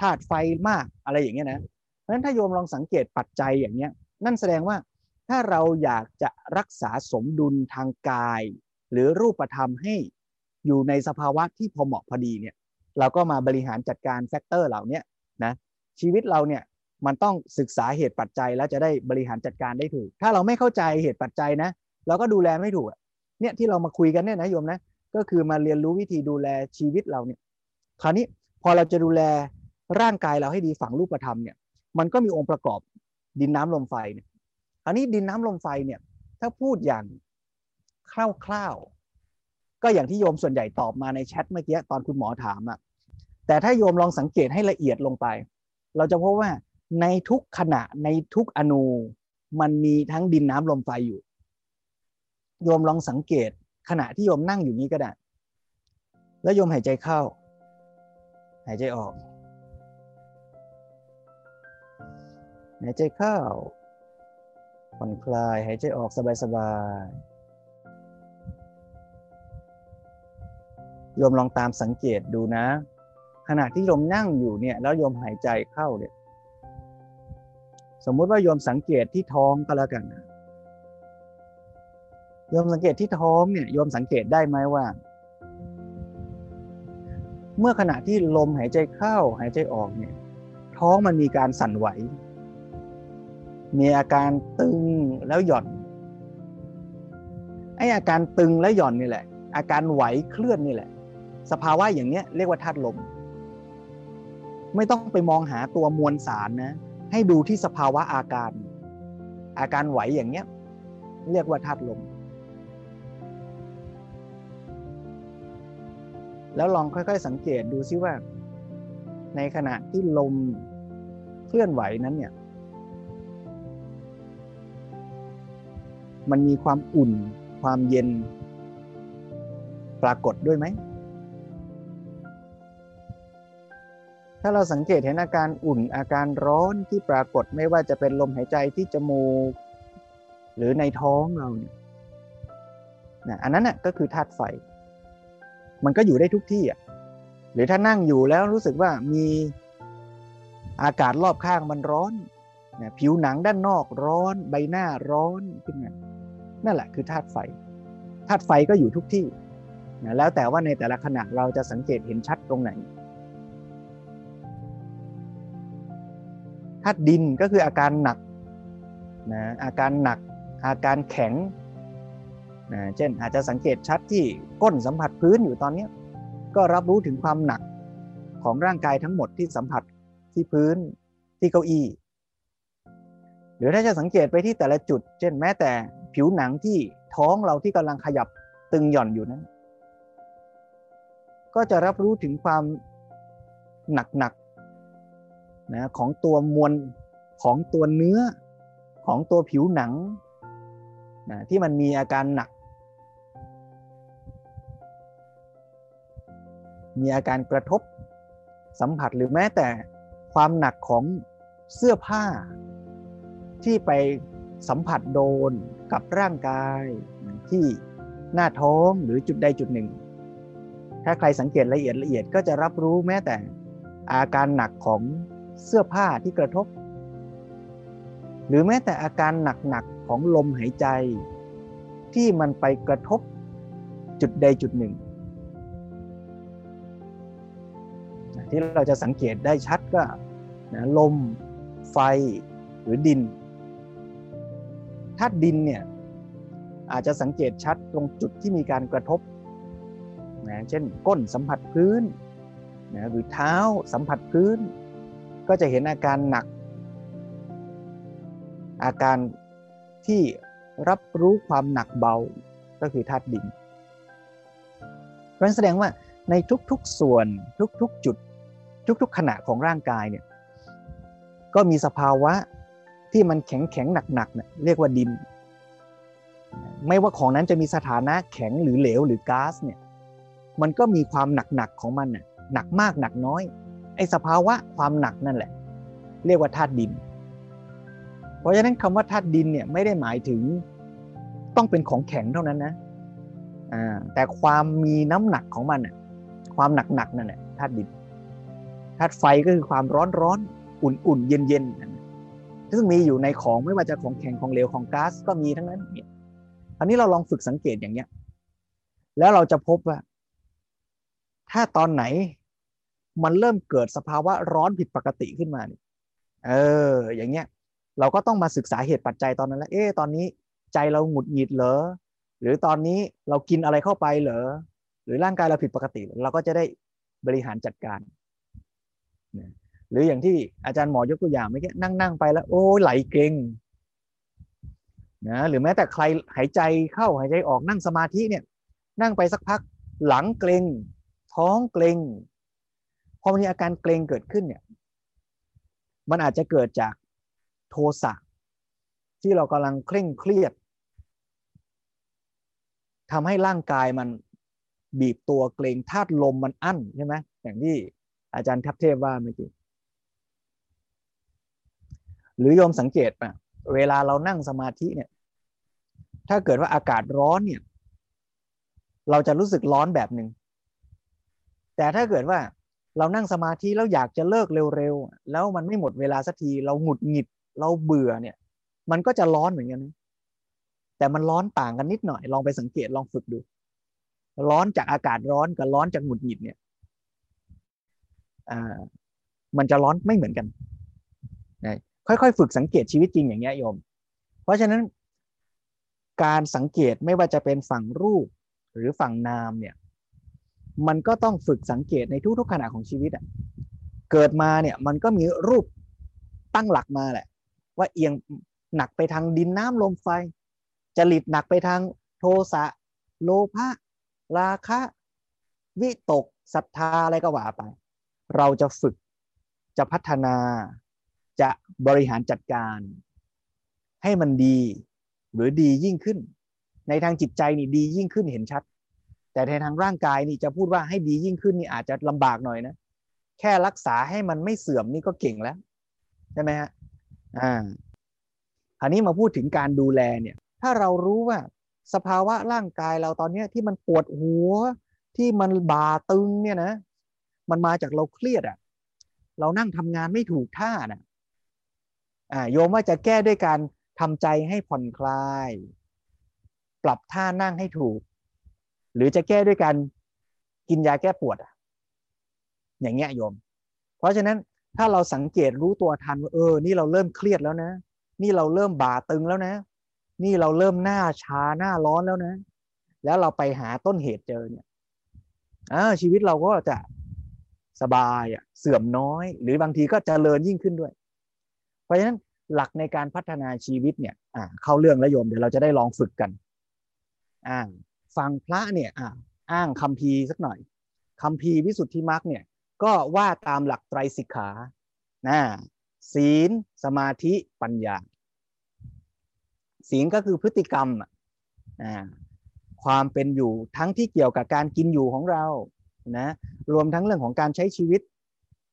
ธาตุไฟมากอะไรอย่างเงี้ยนะเพราะฉะนั้นถ้าโยมลองสังเกตปัจจัยอย่างเงี้ยนั่นแสดงว่าถ้าเราอยากจะรักษาสมดุลทางกายหรือรูปธรรมให้อยู่ในสภาวะที่พอเหมาะพอดีเนี่ยเราก็มาบริหารจัดการแฟกเตอร์เหล่านี้นะชีวิตเราเนี่ยมันต้องศึกษาเหตุปัจจัยแล้วจะได้บริหารจัดการได้ถูกถ้าเราไม่เข้าใจเหตุปัจจัยนะเราก็ดูแลไม่ถูกเนี่ยที่เรามาคุยกันเนี่ยนะโยมนะก็คือมาเรียนรู้วิธีดูแลชีวิตเราเนี่ยคราวนี้พอเราจะดูแลร่างกายเราให้ดีฝังรูปธรรมเนี่ยมันก็มีองค์ประกอบดินน้ำลมไฟเนี่ยอันนี้ดินน้ำลมไฟเนี่ยถ้าพูดอย่างคร่าวๆก็อย่างที่โยมส่วนใหญ่ตอบมาในแชทเมื่อกี้ตอนคุณหมอถามอะแต่ถ้าโยมลองสังเกตให้ละเอียดลงไปเราจะพบว่าในทุกขณะในทุกอนูมันมีทั้งดินน้ำลมไฟอยู่โยมลองสังเกตขณะที่โยมนั่งอยู่นี้ก็ได้แล้วโยมหายใจเข้าหายใจออกหายใจเข้าผ่อนคลายหายใจออกสบายๆโยมลองตามสังเกตดูนะขณะที่โยมนั่งอยู่เนี่ยแล้วโยมหายใจเข้าเนี่ยสมมุติว่าโยมสังเกตที่ท้องก็แล้วกันโยมสังเกตที่ท้องเนี่ยโยมสังเกตได้ไหมว่าเมื่อขณะที่ลมหายใจเข้าหายใจออกเนี่ยท้องมันมีการสั่นไหวมีอาการตึงแล้วหย่อนไออาการตึงและหย่อนนี่แหละอาการไหวเคลื่อนนี่แหละสภาวะอย่างเนี้ยเรียกว่าธาตุลมไม่ต้องไปมองหาตัวมวลสารนะให้ดูที่สภาวะอาการอาการไหวอย่างเนี้ยเรียกว่าธาตุลมแล้วลองค่อยๆสังเกตดูซิว่าในขณะที่ลมเคลื่อนไหวนั้นเนี่ยมันมีความอุ่นความเย็นปรากฏด้วยไหมถ้าเราสังเกตเห็นอาการอุ่นอาการร้อนที่ปรากฏไม่ว่าจะเป็นลมหายใจที่จมูกหรือในท้องเราเนี่ยนะอันนั้นน่ะก็คือธาตุไฟมันก็อยู่ได้ทุกที่อ่ะหรือถ้านั่งอยู่แล้วรู้สึกว่ามีอากาศรอบข้างมันร้อนผิวหนังด้านนอกร้อนใบหน้าร้อนขึ้นมานั่นแหละคือธาตุไฟธาตุไฟก็อยู่ทุกที่นะแล้วแต่ว่าในแต่ละขณะเราจะสังเกตเห็นชัดตรงไหนธาตุดินก็คืออาการหนักนะอาการหนักอาการแข็งนะเช่นอาจจะสังเกตชัดที่ก้นสัมผัสพื้นอยู่ตอนนี้ก็รับรู้ถึงความหนักของร่างกายทั้งหมดที่สัมผัสที่พื้นที่เก้าอี้หรือถ้าจะสังเกตไปที่แต่ละจุดเช่นแม้แต่ผิวหนังที่ท้องเราที่กำลังขยับตึงหย่อนอยู่นั้นก็จะรับรู้ถึงความหนักหนักนะของตัวมวลของตัวเนื้อของตัวผิวหนังนะที่มันมีอาการหนักมีอาการกระทบสัมผัสหรือแม้แต่ความหนักของเสื้อผ้าที่ไปสัมผัสโดนกับร่างกายที่ หน้าท้องหรือจุดใดจุดหนึ่งถ้าใครสังเกตละเอียดละเอียดก็จะรับรู้แม้แต่อาการหนักของเสื้อผ้าที่กระทบหรือแม้แต่อาการหนักๆของลมหายใจที่มันไปกระทบจุดใดจุดหนึ่งที่เราจะสังเกตได้ชัดก็นะลมไฟหรือดินธาตุดินเนี่ยอาจจะสังเกตชัดตรงจุดที่มีการกระทบนะเช่นก้นสัมผัสพื้นนะหรือเท้าสัมผัสพื้นก็จะเห็นอาการหนักอาการที่รับรู้ความหนักเบาก็คือธาตุดินเพราะฉะนั้นแสดงว่าในทุกๆส่วนทุกๆจุดทุกๆขณะของร่างกายเนี่ยก็มีสภาวะที่มันแข็งๆหนักๆเนี่ยเรียกว่าดินไม่ว่าของนั้นจะมีสถานะแข็งหรือเหลวหรือก๊าซเนี่ยมันก็มีความหนักๆของมันน่ะหนักมากหนักน้อยไอ้สภาวะความหนักนั่นแหละเรียกว่าธาตุดินเพราะฉะนั้นคำว่าธาตุดินเนี่ยไม่ได้หมายถึงต้องเป็นของแข็งเท่านั้นนะอ่าแต่ความมีน้ำหนักของมันน่ะความหนักๆนั่นแหละธาตุดินธาตุไฟก็คือความร้อนๆอุ่นๆเย็นๆซึ่งมีอยู่ในของไม่ว่าจะของแข็งของเหลวของก๊าซก็มีทั้งนั้นเนี่ยอันนี้เราลองฝึกสังเกตอย่างเนี้ยแล้วเราจะพบว่าถ้าตอนไหนมันเริ่มเกิดสภาวะร้อนผิดปกติขึ้นมาเนี่ยเอออย่างเงี้ยเราก็ต้องมาศึกษาเหตุปัจจัยตอนนั้นแล้วเอ๊ะตอนนี้ใจเราหงุดหงิดเหรอหรือตอนนี้เรากินอะไรเข้าไปเหรอหรือร่างกายเราผิดปกติเราก็จะได้บริหารจัดการหรืออย่างที่อาจารย์หมอยกตัวอย่างเมื่อกี้นั่งๆไปแล้วโอ้ไหลเกร็งนะหรือแม้แต่ใครหายใจเข้าหายใจออกนั่งสมาธิเนี่ยนั่งไปสักพักหลังเกร็งท้องเกร็งพอมีอาการเกร็งเกิดขึ้นเนี่ยมันอาจจะเกิดจากโทสะที่เรากำลังเคร่งเครียดทำให้ร่างกายมันบีบตัวเกร็งธาตุลมมันอั้นใช่ไหมอย่างที่อาจารย์ทัพเทพว่าเมื่อกี้หรือโยมสังเกตป่ะเวลาเรานั่งสมาธิเนี่ยถ้าเกิดว่าอากาศร้อนเนี่ยเราจะรู้สึกร้อนแบบหนึ่งแต่ถ้าเกิดว่าเรานั่งสมาธิแล้วอยากจะเลิกเร็วๆแล้วมันไม่หมดเวลาสักทีเราหงุดหงิดเราเบื่อเนี่ยมันก็จะร้อนเหมือนกันนะแต่มันร้อนต่างกันนิดหน่อยลองไปสังเกตลองฝึกดูร้อนจากอากาศร้อนกับร้อนจากหงุดหงิดเนี่ยอ่ามันจะร้อนไม่เหมือนกันนะค่อยๆฝึกสังเกตชีวิตจริงอย่างเงี้ยโยมเพราะฉะนั้นการสังเกตไม่ว่าจะเป็นฝั่งรูปหรือฝั่งนามเนี่ยมันก็ต้องฝึกสังเกตในทุกๆขณะของชีวิตอ่ะเกิดมาเนี่ยมันก็มีรูปตั้งหลักมาแหละว่าเอียงหนักไปทางดินน้ำลมไฟจริตหนักไปทางโทสะโลภะราคะวิตกศรัทธาอะไรก็ว่าไปเราจะฝึกจะพัฒนาจะบริหารจัดการให้มันดีหรือดียิ่งขึ้นในทางจิตใจนี่ดียิ่งขึ้นเห็นชัดแต่ในทางร่างกายนี่จะพูดว่าให้ดียิ่งขึ้นนี่อาจจะลำบากหน่อยนะแค่รักษาให้มันไม่เสื่อมนี่ก็เก่งแล้วใช่ไหมฮะอ่าอันนี้มาพูดถึงการดูแลเนี่ยถ้าเรารู้ว่าสภาวะร่างกายเราตอนนี้ที่มันปวดหัวที่มันบ่าตึงเนี่ยนะมันมาจากเราเครียดอ่ะเรานั่งทำงานไม่ถูกท่านะอ่าโยมว่าจะแก้ด้วยการทำใจให้ผ่อนคลายปรับท่านั่งให้ถูกหรือจะแก้ด้วยการกินยาแก้ปวดอ่ะอย่างเงี้ยโยมเพราะฉะนั้นถ้าเราสังเกตรู้ตัวทันว่าเออนี่เราเริ่มเครียดแล้วนะนี่เราเริ่มบ่าตึงแล้วนะนี่เราเริ่มหน้าชาหน้าร้อนแล้วนะแล้วเราไปหาต้นเหตุเจอเนี่ยอ้าวชีวิตเราก็จะสบายอ่ะเสื่อมน้อยหรือบางทีก็เจริญยิ่งขึ้นด้วยเพราะฉะนั้นหลักในการพัฒนาชีวิตเนี่ยอ่าเข้าเรื่องแล้วโยมเดี๋ยวเราจะได้ลองฝึกกันอ่าฟังพระเนี่ยอ่าอ้างคัมภีร์สักหน่อยคัมภีร์วิสุทธิมรรคเนี่ยก็ว่าตามหลักไตรสิกขานะศีลสมาธิปัญญาศีลก็คือพฤติกรรมอ่าความเป็นอยู่ทั้งที่เกี่ยวกับการกินอยู่ของเรานะรวมทั้งเรื่องของการใช้ชีวิต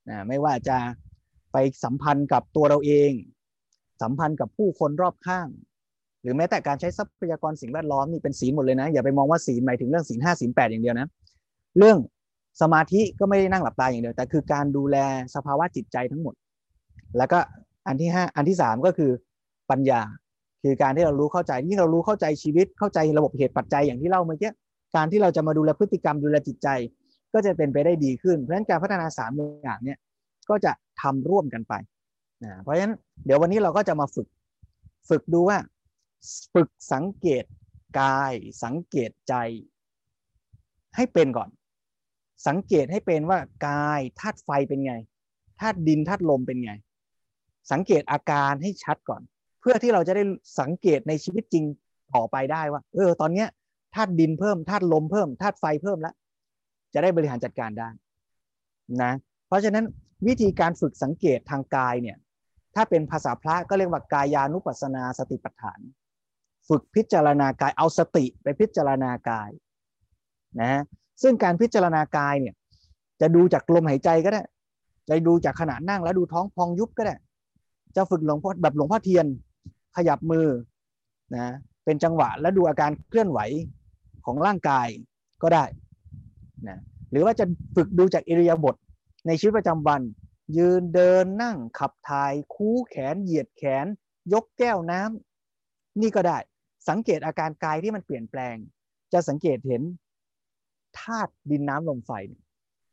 นะไม่ว่าจะไปสัมพันธ์กับตัวเราเองสัมพันธ์กับผู้คนรอบข้าง หรือแม้แต่การใช้ทรัพยากรสิ่งแวดล้อมนี่เป็นศีลหมดเลยนะอย่าไปมองว่าศีลหมายถึงเรื่องศีลห้าศีลแปดอย่างเดียวนะเรื่องสมาธิก็ไม่ได้นั่งหลับตาอย่างเดียวแต่คือการดูแลสภาวะจิตใจทั้งหมดแล้วก็อันที่ห้าอันที่สามก็คือปัญญาคือการที่เรารู้เข้าใจยิ่งเรารู้เข้าใจชีวิตเข้าใจระบบเหตุปัจจัยอย่างที่เล่าเมื่อกี้การที่เราจะมาดูแลพฤติกรรมดูแลจิตใจก็จะเป็นไปได้ดีขึ้นเพราะฉะนั้นการพัฒนาสามอย่างเนี่ยก็จะทำร่วมกันไปนะเพราะฉะนั้นเดี๋ยววันนี้เราก็จะมาฝึกฝึกดูว่าฝึกสังเกตกายสังเกตใจให้เป็นก่อนสังเกตให้เป็นว่ากายธาตุไฟเป็นไงธาตุดินธาตุลมเป็นไงสังเกตอาการให้ชัดก่อนเพื่อที่เราจะได้สังเกตในชีวิตจริงต่อไปได้ว่าเออตอนเนี้ยธาตุดินเพิ่มธาตุลมเพิ่มธาตุไฟเพิ่มแล้วจะได้บริหารจัดการได้นะเพราะฉะนั้นวิธีการฝึกสังเกตทางกายเนี่ยถ้าเป็นภาษาพระก็เรียกว่ากายานุปัสสนาสติปัฏฐานฝึกพิจารณากายเอาสติไปพิจารณากายนะซึ่งการพิจารณากายเนี่ยจะดูจากลมหายใจก็ได้จะดูจากขณะนั่งแล้วดูท้องพองยุบก็ได้จะฝึกหลวงพ่อแบบหลวงพ่อเทียนขยับมือนะเป็นจังหวะแล้วดูอาการเคลื่อนไหวของร่างกายก็ได้นะหรือว่าจะฝึกดูจากอิริยาบถในชีวิตประจำวันยืนเดินนั่งขับถ่ายคู่แขนเหยียดแขนยกแก้วน้ำนี่ก็ได้สังเกตอาการกายที่มันเปลี่ยนแปลงจะสังเกตเห็นธาตุดินน้ำลมไฟ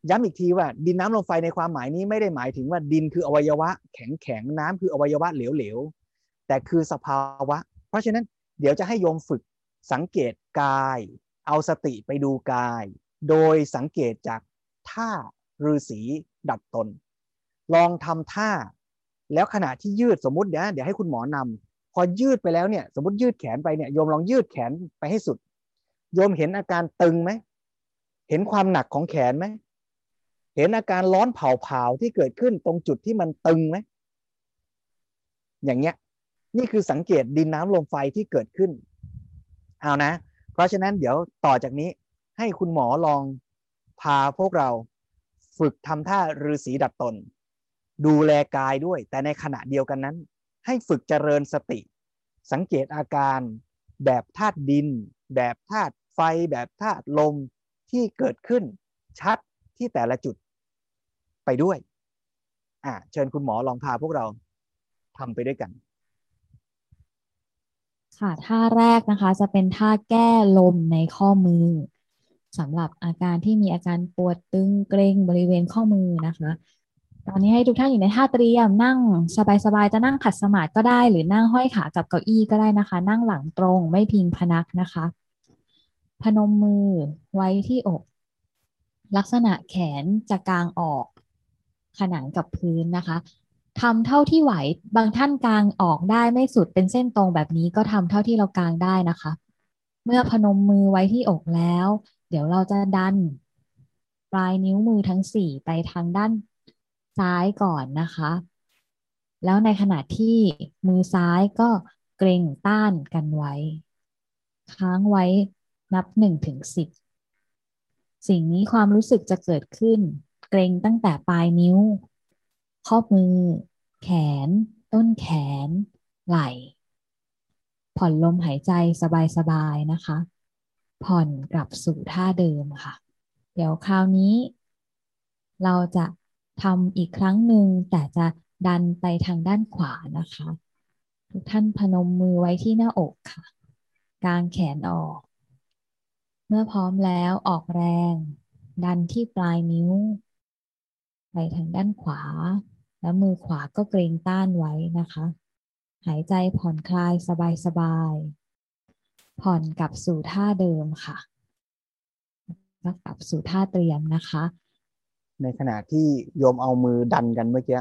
ย้ำอีกทีว่าดินน้ำลมไฟในความหมายนี้ไม่ได้หมายถึงว่าดินคืออวัยวะแข็งแข็งน้ำคืออวัยวะเหลวๆแต่คือสภาวะเพราะฉะนั้นเดี๋ยวจะให้โยมฝึกสังเกตกายเอาสติไปดูกายโดยสังเกตจากท่าฤาษีดัดตนลองทำท่าแล้วขณะที่ยืดสมมติเดี๋ยวเดี๋ยวให้คุณหมอนำพอยืดไปแล้วเนี่ยสมมติยืดแขนไปเนี่ยโยมลองยืดแขนไปให้สุดโยมเห็นอาการตึงไหมเห็นความหนักของแขนไหมเห็นอาการร้อนเผาๆที่เกิดขึ้นตรงจุดที่มันตึงไหมอย่างเงี้ยนี่คือสังเกตดินน้ำลมไฟที่เกิดขึ้นเอานะเพราะฉะนั้นเดี๋ยวต่อจากนี้ให้คุณหมอลองพาพวกเราฝึกทำท่าฤาษีดัดตนดูแลกายด้วยแต่ในขณะเดียวกันนั้นให้ฝึกเจริญสติสังเกตอาการแบบธาตุดินแบบธาตุไฟแบบธาตุลมที่เกิดขึ้นชัดที่แต่ละจุดไปด้วยอ่ะเชิญคุณหมอลองพาพวกเราทำไปด้วยกันค่ะท่าแรกนะคะจะเป็นท่าแก้ลมในข้อมือสำหรับอาการที่มีอาการปวดตึงเกร็งบริเวณข้อมือนะคะตอนนี้ให้ทุกท่านอยู่ในท่าเตรียมนั่งสบายๆจะนั่งขัดสมาธิก็ได้หรือนั่งห้อยขากับเก้าอี้ก็ได้นะคะนั่งหลังตรงไม่พิงพนักนะคะพนมมือไว้ที่อกลักษณะแขนจะกางออกขนานกับพื้นนะคะทำเท่าที่ไหวบางท่านกางออกได้ไม่สุดเป็นเส้นตรงแบบนี้ก็ทำเท่าที่เรากางได้นะคะเมื่อพนมมือไว้ที่อกแล้วเดี๋ยวเราจะดันปลายนิ้วมือทั้งสี่ไปทางด้านซ้ายก่อนนะคะแล้วในขณะที่มือซ้ายก็เกร็งต้านกันไว้ค้างไว้นับหนึ่งถึงสิบสิ่งนี้ความรู้สึกจะเกิดขึ้นเกร็งตั้งแต่ปลายนิ้วข้อมือแขนต้นแขนไหล่ผ่อนลมหายใจสบายๆนะคะผ่อนกลับสู่ท่าเดิมค่ะเดี๋ยวคราวนี้เราจะทำอีกครั้งหนึ่งแต่จะดันไปทางด้านขวานะคะทุกท่านพนมมือไว้ที่หน้าอกค่ะกางแขนออกเมื่อพร้อมแล้วออกแรงดันที่ปลายนิ้วไปทางด้านขวาแล้วมือขวาก็เกร็งต้านไว้นะคะหายใจผ่อนคลายสบายๆผ่อนกลับสู่ท่าเดิมค่ะกลับสู่ท่าเตรียมนะคะในขณะที่โยมเอามือดันกันเมื่อกี้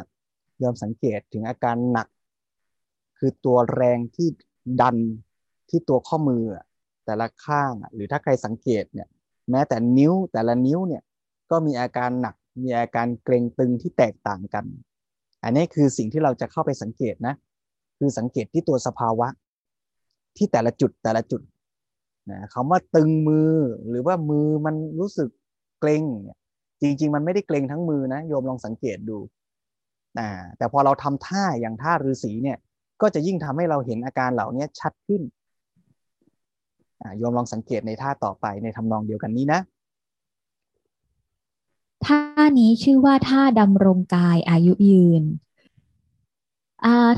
โยมสังเกตถึงอาการหนักคือตัวแรงที่ดันที่ตัวข้อมือแต่ละข้างหรือถ้าใครสังเกตเนี่ยแม้แต่นิ้วแต่ละนิ้วเนี่ยก็มีอาการหนักมีอาการเกร็งตึงที่แตกต่างกันอันนี้คือสิ่งที่เราจะเข้าไปสังเกตนะคือสังเกตที่ตัวสภาวะที่แต่ละจุดแต่ละจุดนะคำว่าตึงมือหรือว่ามือมันรู้สึกเกร็งจริงๆมันไม่ได้เกร็งทั้งมือนะโยมลองสังเกตดูนะแต่พอเราทำท่าอย่างท่าฤาษีเนี่ย ก็จะยิ่งทำให้เราเห็นอาการเหล่านี้ชัดขึ้นโยมลองสังเกตในท่าต่อไปในทำนองเดียวกันนี้นะท่านี้ชื่อว่าท่าดำรงกายอายุยืน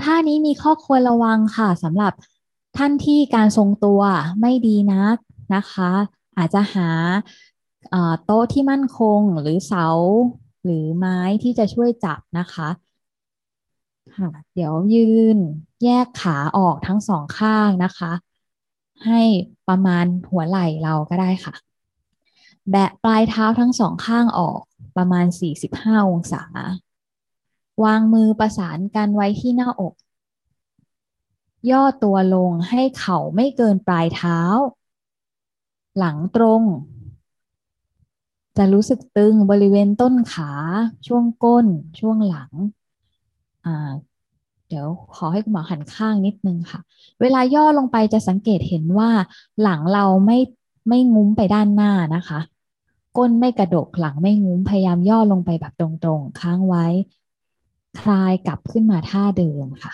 ท่านี้มีข้อควรระวังค่ะสำหรับท่านที่การทรงตัวไม่ดีนักนะคะอาจจะหาโต๊ะที่มั่นคงหรือเสาหรือไม้ที่จะช่วยจับนะคะเดี๋ยวยืนแยกขาออกทั้งสองข้างนะคะให้ประมาณหัวไหล่เราก็ได้ค่ะแบะปลายเท้าทั้งสองข้างออกประมาณสี่สิบห้าองศาวางมือประสานกันไว้ที่หน้าอกย่อตัวลงให้เข่าไม่เกินปลายเท้าหลังตรงจะรู้สึกตึงบริเวณต้นขาช่วงก้นช่วงหลังเดี๋ยวขอให้คุณหมอหันข้างนิดนึงค่ะเวลาย่อลงไปจะสังเกตเห็นว่าหลังเราไม่ไม่งุ้มไปด้านหน้านะคะก้นไม่กระดกหลังไม่งุ้มพยายามย่อลงไปแบบตรงๆค้างไว้คลายกลับขึ้นมาท่าเดิมค่ะ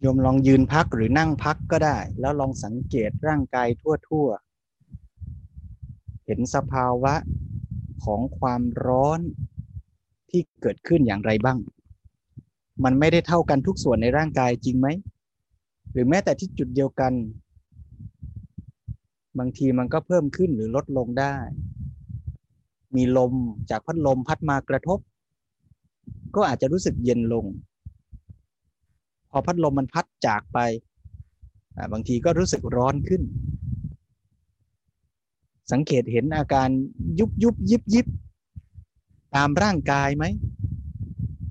โยมลองยืนพักหรือนั่งพักก็ได้แล้วลองสังเกตร่างกายทั่วๆเห็นสภาวะของความร้อนที่เกิดขึ้นอย่างไรบ้างมันไม่ได้เท่ากันทุกส่วนในร่างกายจริงไหมหรือแม้แต่ที่จุดเดียวกันบางทีมันก็เพิ่มขึ้นหรือลดลงได้มีลมจากพัดลมพัดมากระทบก็อาจจะรู้สึกเย็นลงพอพัดลมมันพัดจากไปบางทีก็รู้สึกร้อนขึ้นสังเกตเห็นอาการยุบยุบยิบยิบตามร่างกายไหม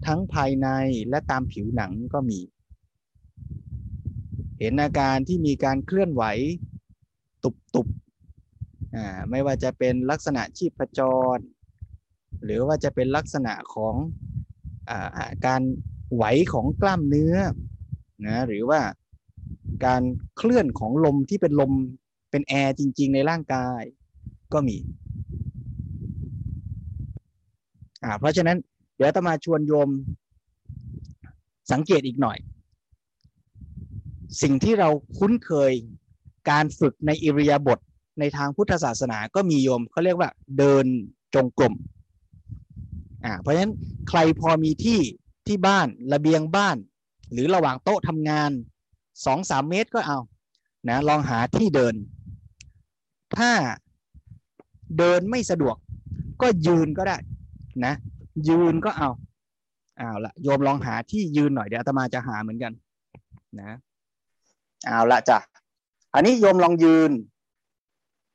ทั้งภายในและตามผิวหนังก็มีเห็นอาการที่มีการเคลื่อนไหวตุบๆอ่าไม่ว่าจะเป็นลักษณะชีพจรหรือว่าจะเป็นลักษณะของอ่าการไหวของกล้ามเนื้อนะหรือว่าการเคลื่อนของลมที่เป็นลมเป็นแอร์จริงๆในร่างกายก็มีอ่าเพราะฉะนั้นเดี๋ยวอาตมาชวนโยมสังเกตอีกหน่อยสิ่งที่เราคุ้นเคยการฝึกในอิริยาบถในทางพุทธศาสนาก็มีโยมเขาเรียกว่าเดินจงกรมอ่าเพราะฉะนั้นใครพอมีที่ที่บ้านระเบียงบ้านหรือระหว่างโต๊ะทำงาน สองถึงสาม เมตรก็เอานะลองหาที่เดินถ้าเดินไม่สะดวกก็ยืนก็ได้นะยืนก็เอาเอาละโยมลองหาที่ยืนหน่อยเดี๋ยวอาตมาจะหาเหมือนกันนะเอาละจ้ะอันนี้โยมลองยืน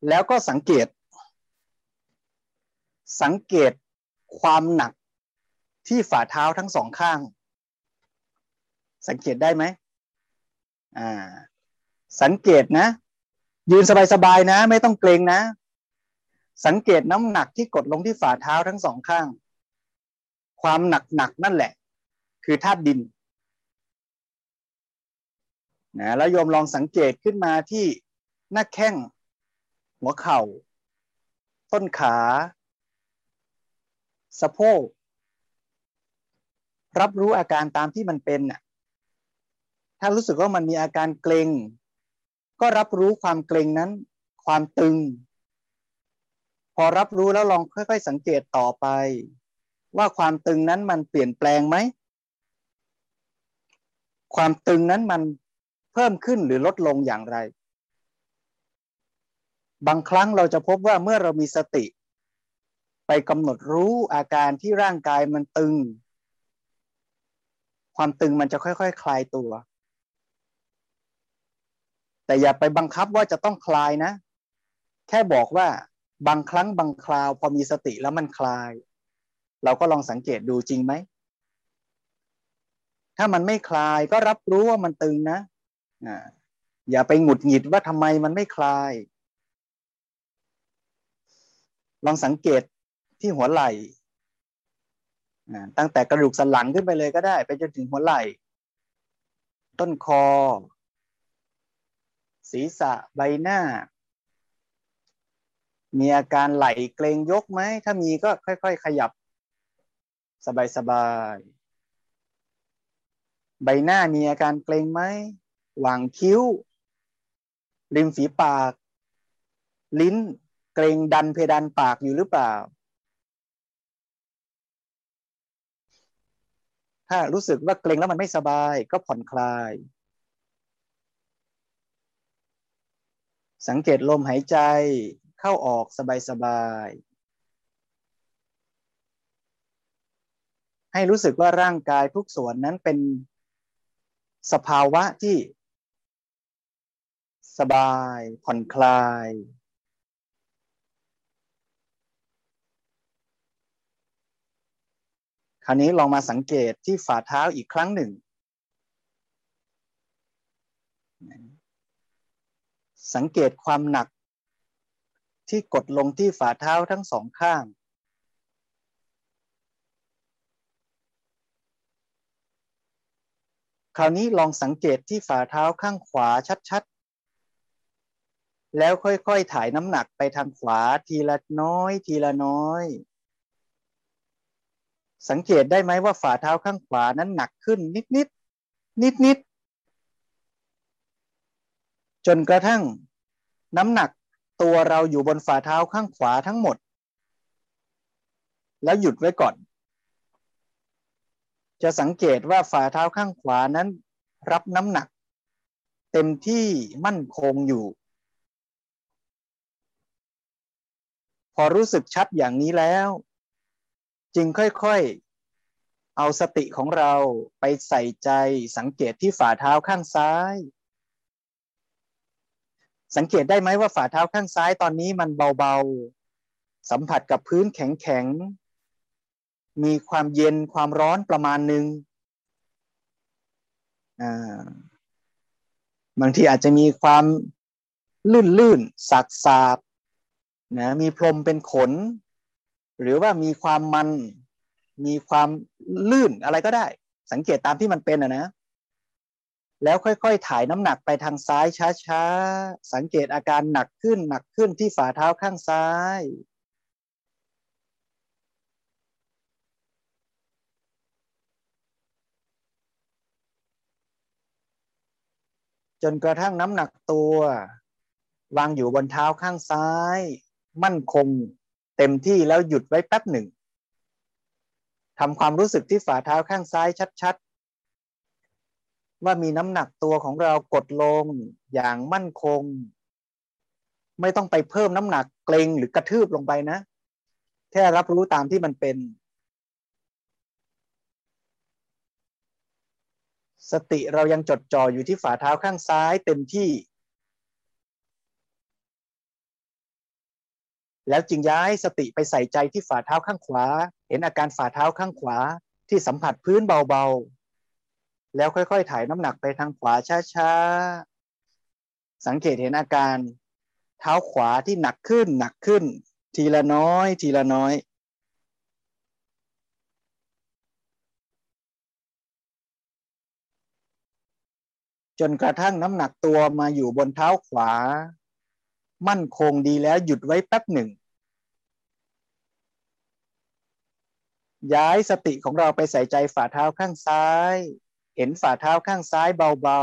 แล้วก็สังเกตสังเกตความหนักที่ฝ่าเท้าทั้งสองข้างสังเกตได้ไหมอ่าสังเกตนะยืนสบายๆนะไม่ต้องเกรงนะสังเกตน้ำหนักที่กดลงที่ฝ่าเท้าทั้งสองข้างความหนักหนักนั่นแหละคือธาตุดินนะแล้วโยมลองสังเกตขึ้นมาที่หน้าแข้งหัวเข่าต้นขาสะโพกรับรู้อาการตามที่มันเป็นน่ะถ้ารู้สึกว่ามันมีอาการเกร็งก็รับรู้ความเกร็งนั้นความตึงพอรับรู้แล้วลองค่อยๆสังเกตต่อไปว่าความตึงนั้นมันเปลี่ยนแปลงไหมความตึงนั้นมันเพิ่มขึ้นหรือลดลงอย่างไรบางครั้งเราจะพบว่าเมื่อเรามีสติไปกำหนดรู้อาการที่ร่างกายมันตึงความตึงมันจะค่อยๆคลายตัวแต่อย่าไปบังคับว่าจะต้องคลายนะแค่บอกว่าบางครั้งบางคราวพอมีสติแล้วมันคลายเราก็ลองสังเกตดูจริงไหมถ้ามันไม่คลายก็รับรู้ว่ามันตึงนะอย่าไปหงุดหงิดว่าทำไมมันไม่คลายลองสังเกตที่หัวไหล่ตั้งแต่กระดูกสันหลังขึ้นไปเลยก็ได้ไปจนถึงหัวไหล่ต้นคอศีรษะใบหน้ามีอาการไหล่เกร็งยกไหมถ้ามีก็ค่อยๆขยับสบาย ใบหน้ามีอาการเกร็งไหมหว่างคิ้วริมฝีปากลิ้นเกร็งดันเพดานปากอยู่หรือเปล่าถ้ารู้สึกว่าเกร็งแล้วมันไม่สบายก็ผ่อนคลายสังเกตลมหายใจเข้าออกสบายๆให้รู้สึกว่าร่างกายทุกส่วนนั้นเป็นสภาวะที่สบายผ่อนคลายคราวนี้ลองมาสังเกตที่ฝ่าเท้าอีกครั้งหนึ่งสังเกตความหนักที่กดลงที่ฝ่าเท้าทั้งสองข้างคราวนี้ลองสังเกตที่ฝ่าเท้าข้างขวาชัดๆแล้วค่อยๆถ่ายน้ำหนักไปทางขวาทีละน้อยทีละน้อยสังเกตได้ไหมว่าฝ่าเท้าข้างขวานั้นหนักขึ้นนิดนิดนิดนิดจนกระทั่งน้ำหนักตัวเราอยู่บนฝ่าเท้าข้างขวาทั้งหมดแล้วหยุดไว้ก่อนจะสังเกตว่าฝ่าเท้าข้างขวานั้นรับน้ำหนักเต็มที่มั่นคงอยู่พอรู้สึกชัดอย่างนี้แล้วจึงค่อยๆเอาสติของเราไปใส่ใจสังเกตที่ฝ่าเท้าข้างซ้ายสังเกตได้ไหมว่าฝ่าเท้าข้างซ้ายตอนนี้มันเบาๆสัมผัสกับพื้นแข็งๆมีความเย็นความร้อนประมาณนึงอ่าบางทีอาจจะมีความลื่นๆสาบๆนะมีพรมเป็นขนหรือว่ามีความมันมีความลื่นอะไรก็ได้สังเกตตามที่มันเป็นอ่ะนะแล้วค่อยๆถ่ายน้ำหนักไปทางซ้ายช้าๆสังเกตอาการหนักขึ้นหนักขึ้นที่ฝ่าเท้าข้างซ้ายจนกระทั่งน้ำหนักตัววางอยู่บนเท้าข้างซ้ายมั่นคงเต็มที่แล้วหยุดไว้แป๊บหนึ่งทำความรู้สึกที่ฝ่าเท้าข้างซ้ายชัดๆว่ามีน้ำหนักตัวของเรากดลงอย่างมั่นคงไม่ต้องไปเพิ่มน้ำหนักเกร็งหรือกระทืบลงไปนะแค่รับรู้ตามที่มันเป็นสติเรายังจดจ่ออยู่ที่ฝ่าเท้าข้างซ้ายเต็มที่แล้วจึงย้ายสติไปใส่ใจที่ฝ่าเท้าข้างขวาเห็นอาการฝ่าเท้าข้างขวาที่สัมผัสพื้นเบาๆแล้วค่อยๆถ่ายน้ำหนักไปทางขวาช้าๆสังเกตเห็นอาการเท้าขวาที่หนักขึ้นหนักขึ้นทีละน้อยทีละน้อยจนกระทั่งน้ำหนักตัวมาอยู่บนเท้าขวามั่นคงดีแล้วหยุดไว้แป๊บหนึ่งย้ายสติของเราไปใส่ใจฝ่าเท้าข้างซ้ายเห็นฝ่าเท้าข้างซ้ายเบา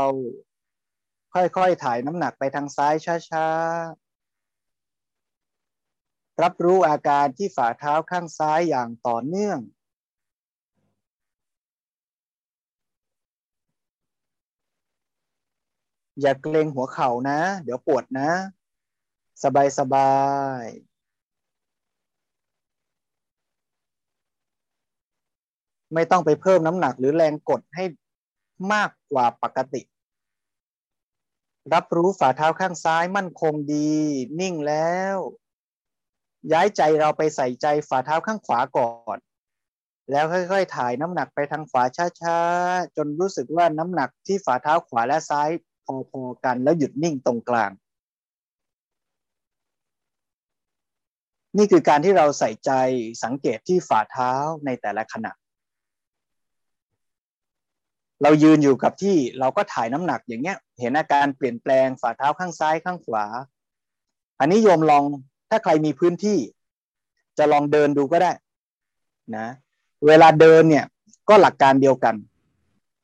ๆค่อยๆถ่ายน้ำหนักไปทางซ้ายช้าๆรับรู้อาการที่ฝ่าเท้าข้างซ้ายอย่างต่อเนื่องอย่าเกรงหัวเข่านะเดี๋ยวปวดนะสบายสบายไม่ต้องไปเพิ่มน้ำหนักหรือแรงกดให้มากกว่าปกติรับรู้ฝ่าเท้าข้างซ้ายมั่นคงดีนิ่งแล้วย้ายใจเราไปใส่ใจฝ่าเท้าข้างขวาก่อนแล้วค่อยๆถ่ายน้ำหนักไปทางขวาช้าๆจนรู้สึกว่าน้ำหนักที่ฝ่าเท้าขวาและซ้ายพอๆกันแล้วหยุดนิ่งตรงกลางนี่คือการที่เราใส่ใจสังเกตที่ฝ่าเท้าในแต่ละขณะเรายืนอยู่กับที่เราก็ถ่ายน้ำหนักอย่างเงี้ยเห็นอาการเปลี่ยนแปลงฝ่าเท้าข้างซ้ายข้างขวาอันนี้โยมลองถ้าใครมีพื้นที่จะลองเดินดูก็ได้นะเวลาเดินเนี่ยก็หลักการเดียวกัน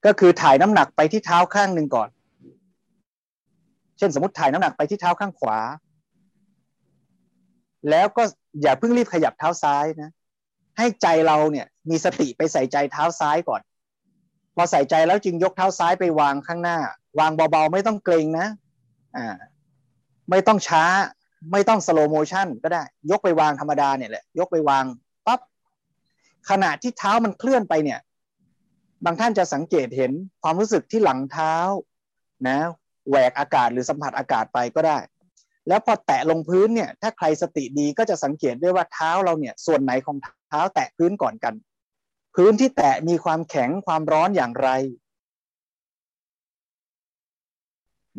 ก็คือถ่ายน้ำหนักไปที่เท้าข้างหนึ่งก่อนเช่นสมมติถ่ายน้ำหนักไปที่เท้าข้างขวาแล้วก็อย่าเพิ่งรีบขยับเท้าซ้ายนะให้ใจเราเนี่ยมีสติไปใส่ใจเท้าซ้ายก่อนพอใส่ใจแล้วจึงยกเท้าซ้ายไปวางข้างหน้าวางเบาๆไม่ต้องเกรงนะอ่าไม่ต้องช้าไม่ต้องสโลโมชันก็ได้ยกไปวางธรรมดาเนี่ยแหละยกไปวางปั๊บขณะที่เท้ามันเคลื่อนไปเนี่ยบางท่านจะสังเกตเห็นความรู้สึกที่หลังเท้านะแหวกอากาศหรือสัมผัสอากาศไปก็ได้แล้วพอแตะลงพื้นเนี่ยถ้าใครสติดีก็จะสังเกตได้ว่าเท้าเราเนี่ยส่วนไหนของเท้าแตะพื้นก่อนกันพื้นที่แตะมีความแข็งความร้อนอย่างไร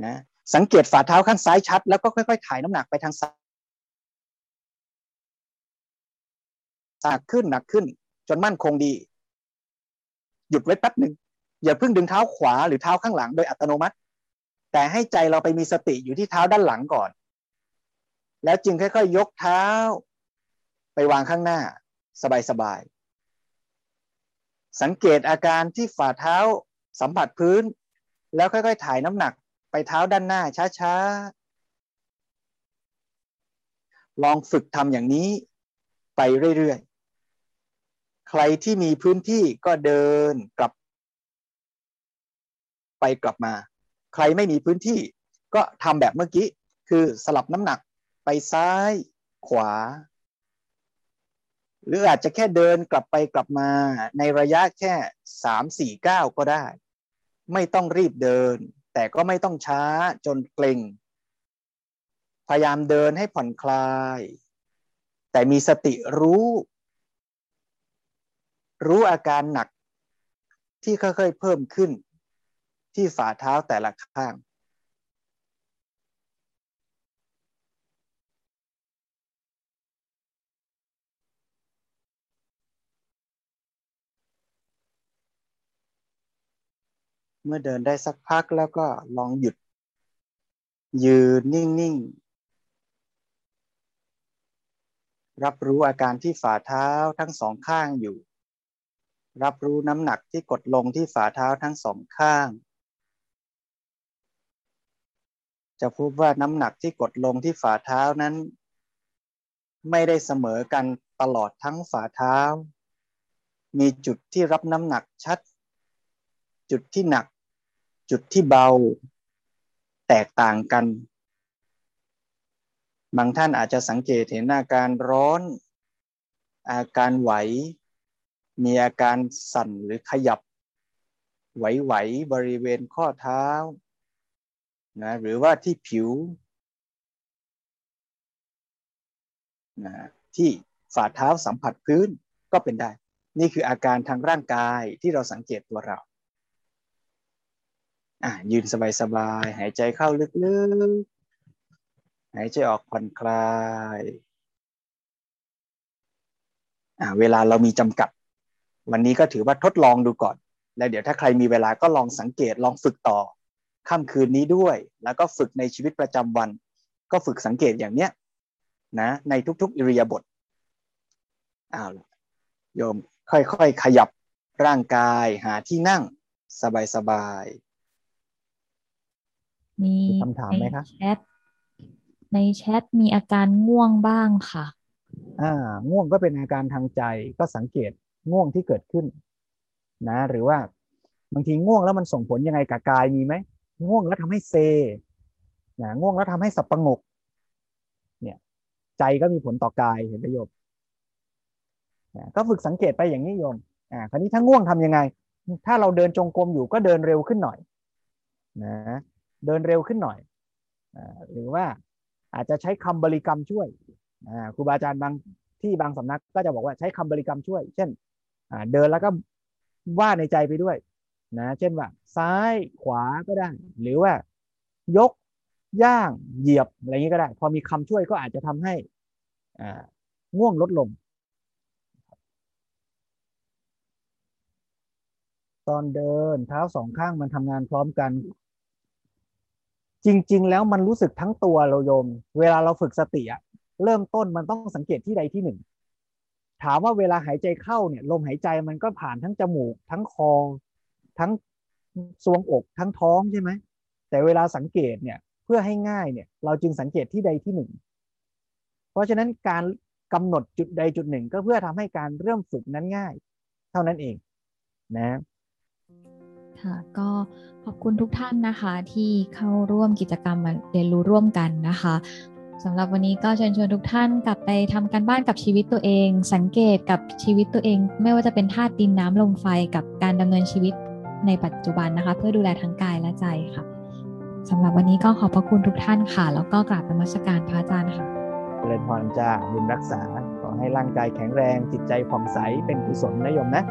นะสังเกตฝ่าเท้าข้างซ้ายชัดแล้วก็ค่อยๆถ่ายน้ำหนักไปทางซ้ายหนักขึ้นหนักขึ้นจนมั่นคงดีหยุดไว้แป๊บหนึ่งอย่าเพิ่งดึงเท้าขวาหรือเท้าข้างหลังโดยอัตโนมัติแต่ให้ใจเราไปมีสติอยู่ที่เท้าด้านหลังก่อนแล้วจึงค่อยๆยกเท้าไปวางข้างหน้าสบายๆสังเกตอาการที่ฝ่าเท้าสัมผัสพื้นแล้วค่อยๆถ่ายน้ำหนักไปเท้าด้านหน้าช้าๆลองฝึกทำอย่างนี้ไปเรื่อยๆใครที่มีพื้นที่ก็เดินกลับไปกลับมาใครไม่มีพื้นที่ก็ทำแบบเมื่อกี้คือสลับน้ำหนักไปซ้ายขวาหรืออาจจะแค่เดินกลับไปกลับมาในระยะแค่สามสี่ก้าวก็ได้ไม่ต้องรีบเดินแต่ก็ไม่ต้องช้าจนเกร็งพยายามเดินให้ผ่อนคลายแต่มีสติรู้รู้อาการหนักที่ค่อยๆเพิ่มขึ้นที่ฝ่าเท้าแต่ละข้างเมื่อเดินได้สักพักแล้วก็ลองหยุดยืนนิ่งๆรับรู้อาการที่ฝ่าเท้าทั้งสองข้างอยู่รับรู้น้ำหนักที่กดลงที่ฝ่าเท้าทั้งสองข้างจะพบว่าน้ำหนักที่กดลงที่ฝ่าเท้านั้นไม่ได้เสมอกันตลอดทั้งฝ่าเท้ามีจุดที่รับน้ำหนักชัดจุดที่หนักจุดที่เบาแตกต่างกันบางท่านอาจจะสังเกตเห็นอาการร้อนอาการไหวมีอาการสั่นหรือขยับไหวๆบริเวณข้อเท้านะหรือว่าที่ผิวนะที่ฝ่าเท้าสัมผัสพื้นก็เป็นได้นี่คืออาการทางร่างกายที่เราสังเกตตัวเราอ่ะยืนสบายๆหายใจเข้าลึกๆหายใจออกผ่อนคลายอ่ะเวลาเรามีจำกัดวันนี้ก็ถือว่าทดลองดูก่อนแล้วเดี๋ยวถ้าใครมีเวลาก็ลองสังเกตลองฝึกต่อค่ำคืนนี้ด้วยแล้วก็ฝึกในชีวิตประจำวันก็ฝึกสังเกตอย่างเนี้ยนะในทุกๆอิริยาบถอ้าวโยมค่อยๆขยับร่างกายหาที่นั่งสบายๆมีคำถามไหมคะแชทในแชทมีอาการง่วงบ้างค่ะอ่าง่วงก็เป็นอาการทางใจก็สังเกตง่วงที่เกิดขึ้นนะหรือว่าบางทีง่วงแล้วมันส่งผลยังไงกับกายมีไหมง่วงแล้วทำให้เซนะง่วงแล้วทำให้สับประงกเนี่ยใจก็มีผลต่อกายเห็นไหมโยมนะก็ฝึกสังเกตไปอย่างนี้โยมอ่าคราวนี้ถ้าง่วงทำยังไงถ้าเราเดินจงกรมอยู่ก็เดินเร็วขึ้นหน่อยนะเดินเร็วขึ้นหน่อยหรือว่าอาจจะใช้คำบริกรรมช่วยครูบาอาจารย์บางที่บางสำนักก็จะบอกว่าใช้คำบริกรรมช่วยเช่นเดินแล้วก็ว่าในใจไปด้วยนะเช่นว่าซ้ายขวาก็ได้หรือว่ายกย่างเหยียบอะไรอย่างนี้ก็ได้พอมีคำช่วยก็อาจจะทำให้ง่วงลดลงตอนเดินเท้าสองข้างมันทำงานพร้อมกันจริงๆแล้วมันรู้สึกทั้งตัวเราโยมเวลาเราฝึกสติอะเริ่มต้นมันต้องสังเกตที่ใดที่หนึ่งถามว่าเวลาหายใจเข้าเนี่ยลมหายใจมันก็ผ่านทั้งจมูกทั้งคอทั้ง ทรวงอกทั้งท้องใช่ไหมแต่เวลาสังเกตเนี่ยเพื่อให้ง่ายเนี่ยเราจึงสังเกตที่ใดที่หนึ่งเพราะฉะนั้นการกำหนดจุดใดจุดหนึ่งก็เพื่อทำให้การเริ่มฝึกนั้นง่ายเท่านั้นเองนะค่ะก็ขอบคุณทุกท่านนะคะที่เข้าร่วมกิจกรรมเรียนรู้ร่วมกันนะคะสำหรับวันนี้ก็เชิญชวนทุกท่านกลับไปทำการบ้านกับชีวิตตัวเองสังเกตกับชีวิตตัวเองไม่ว่าจะเป็นธาตุดินน้ำลมไฟกับการดำเนินชีวิตในปัจจุบันนะคะเพื่อดูแลทั้งกายและใจค่ะสำหรับวันนี้ก็ขอบพระคุณทุกท่านค่ะแล้วก็กราบนมัสการพระอาจารย์ค่ะเจริญพรจ้าบุญรักษาขอให้ร่างกายแข็งแรงจิตใจผ่องใสเป็นกุศลนะโยมนะ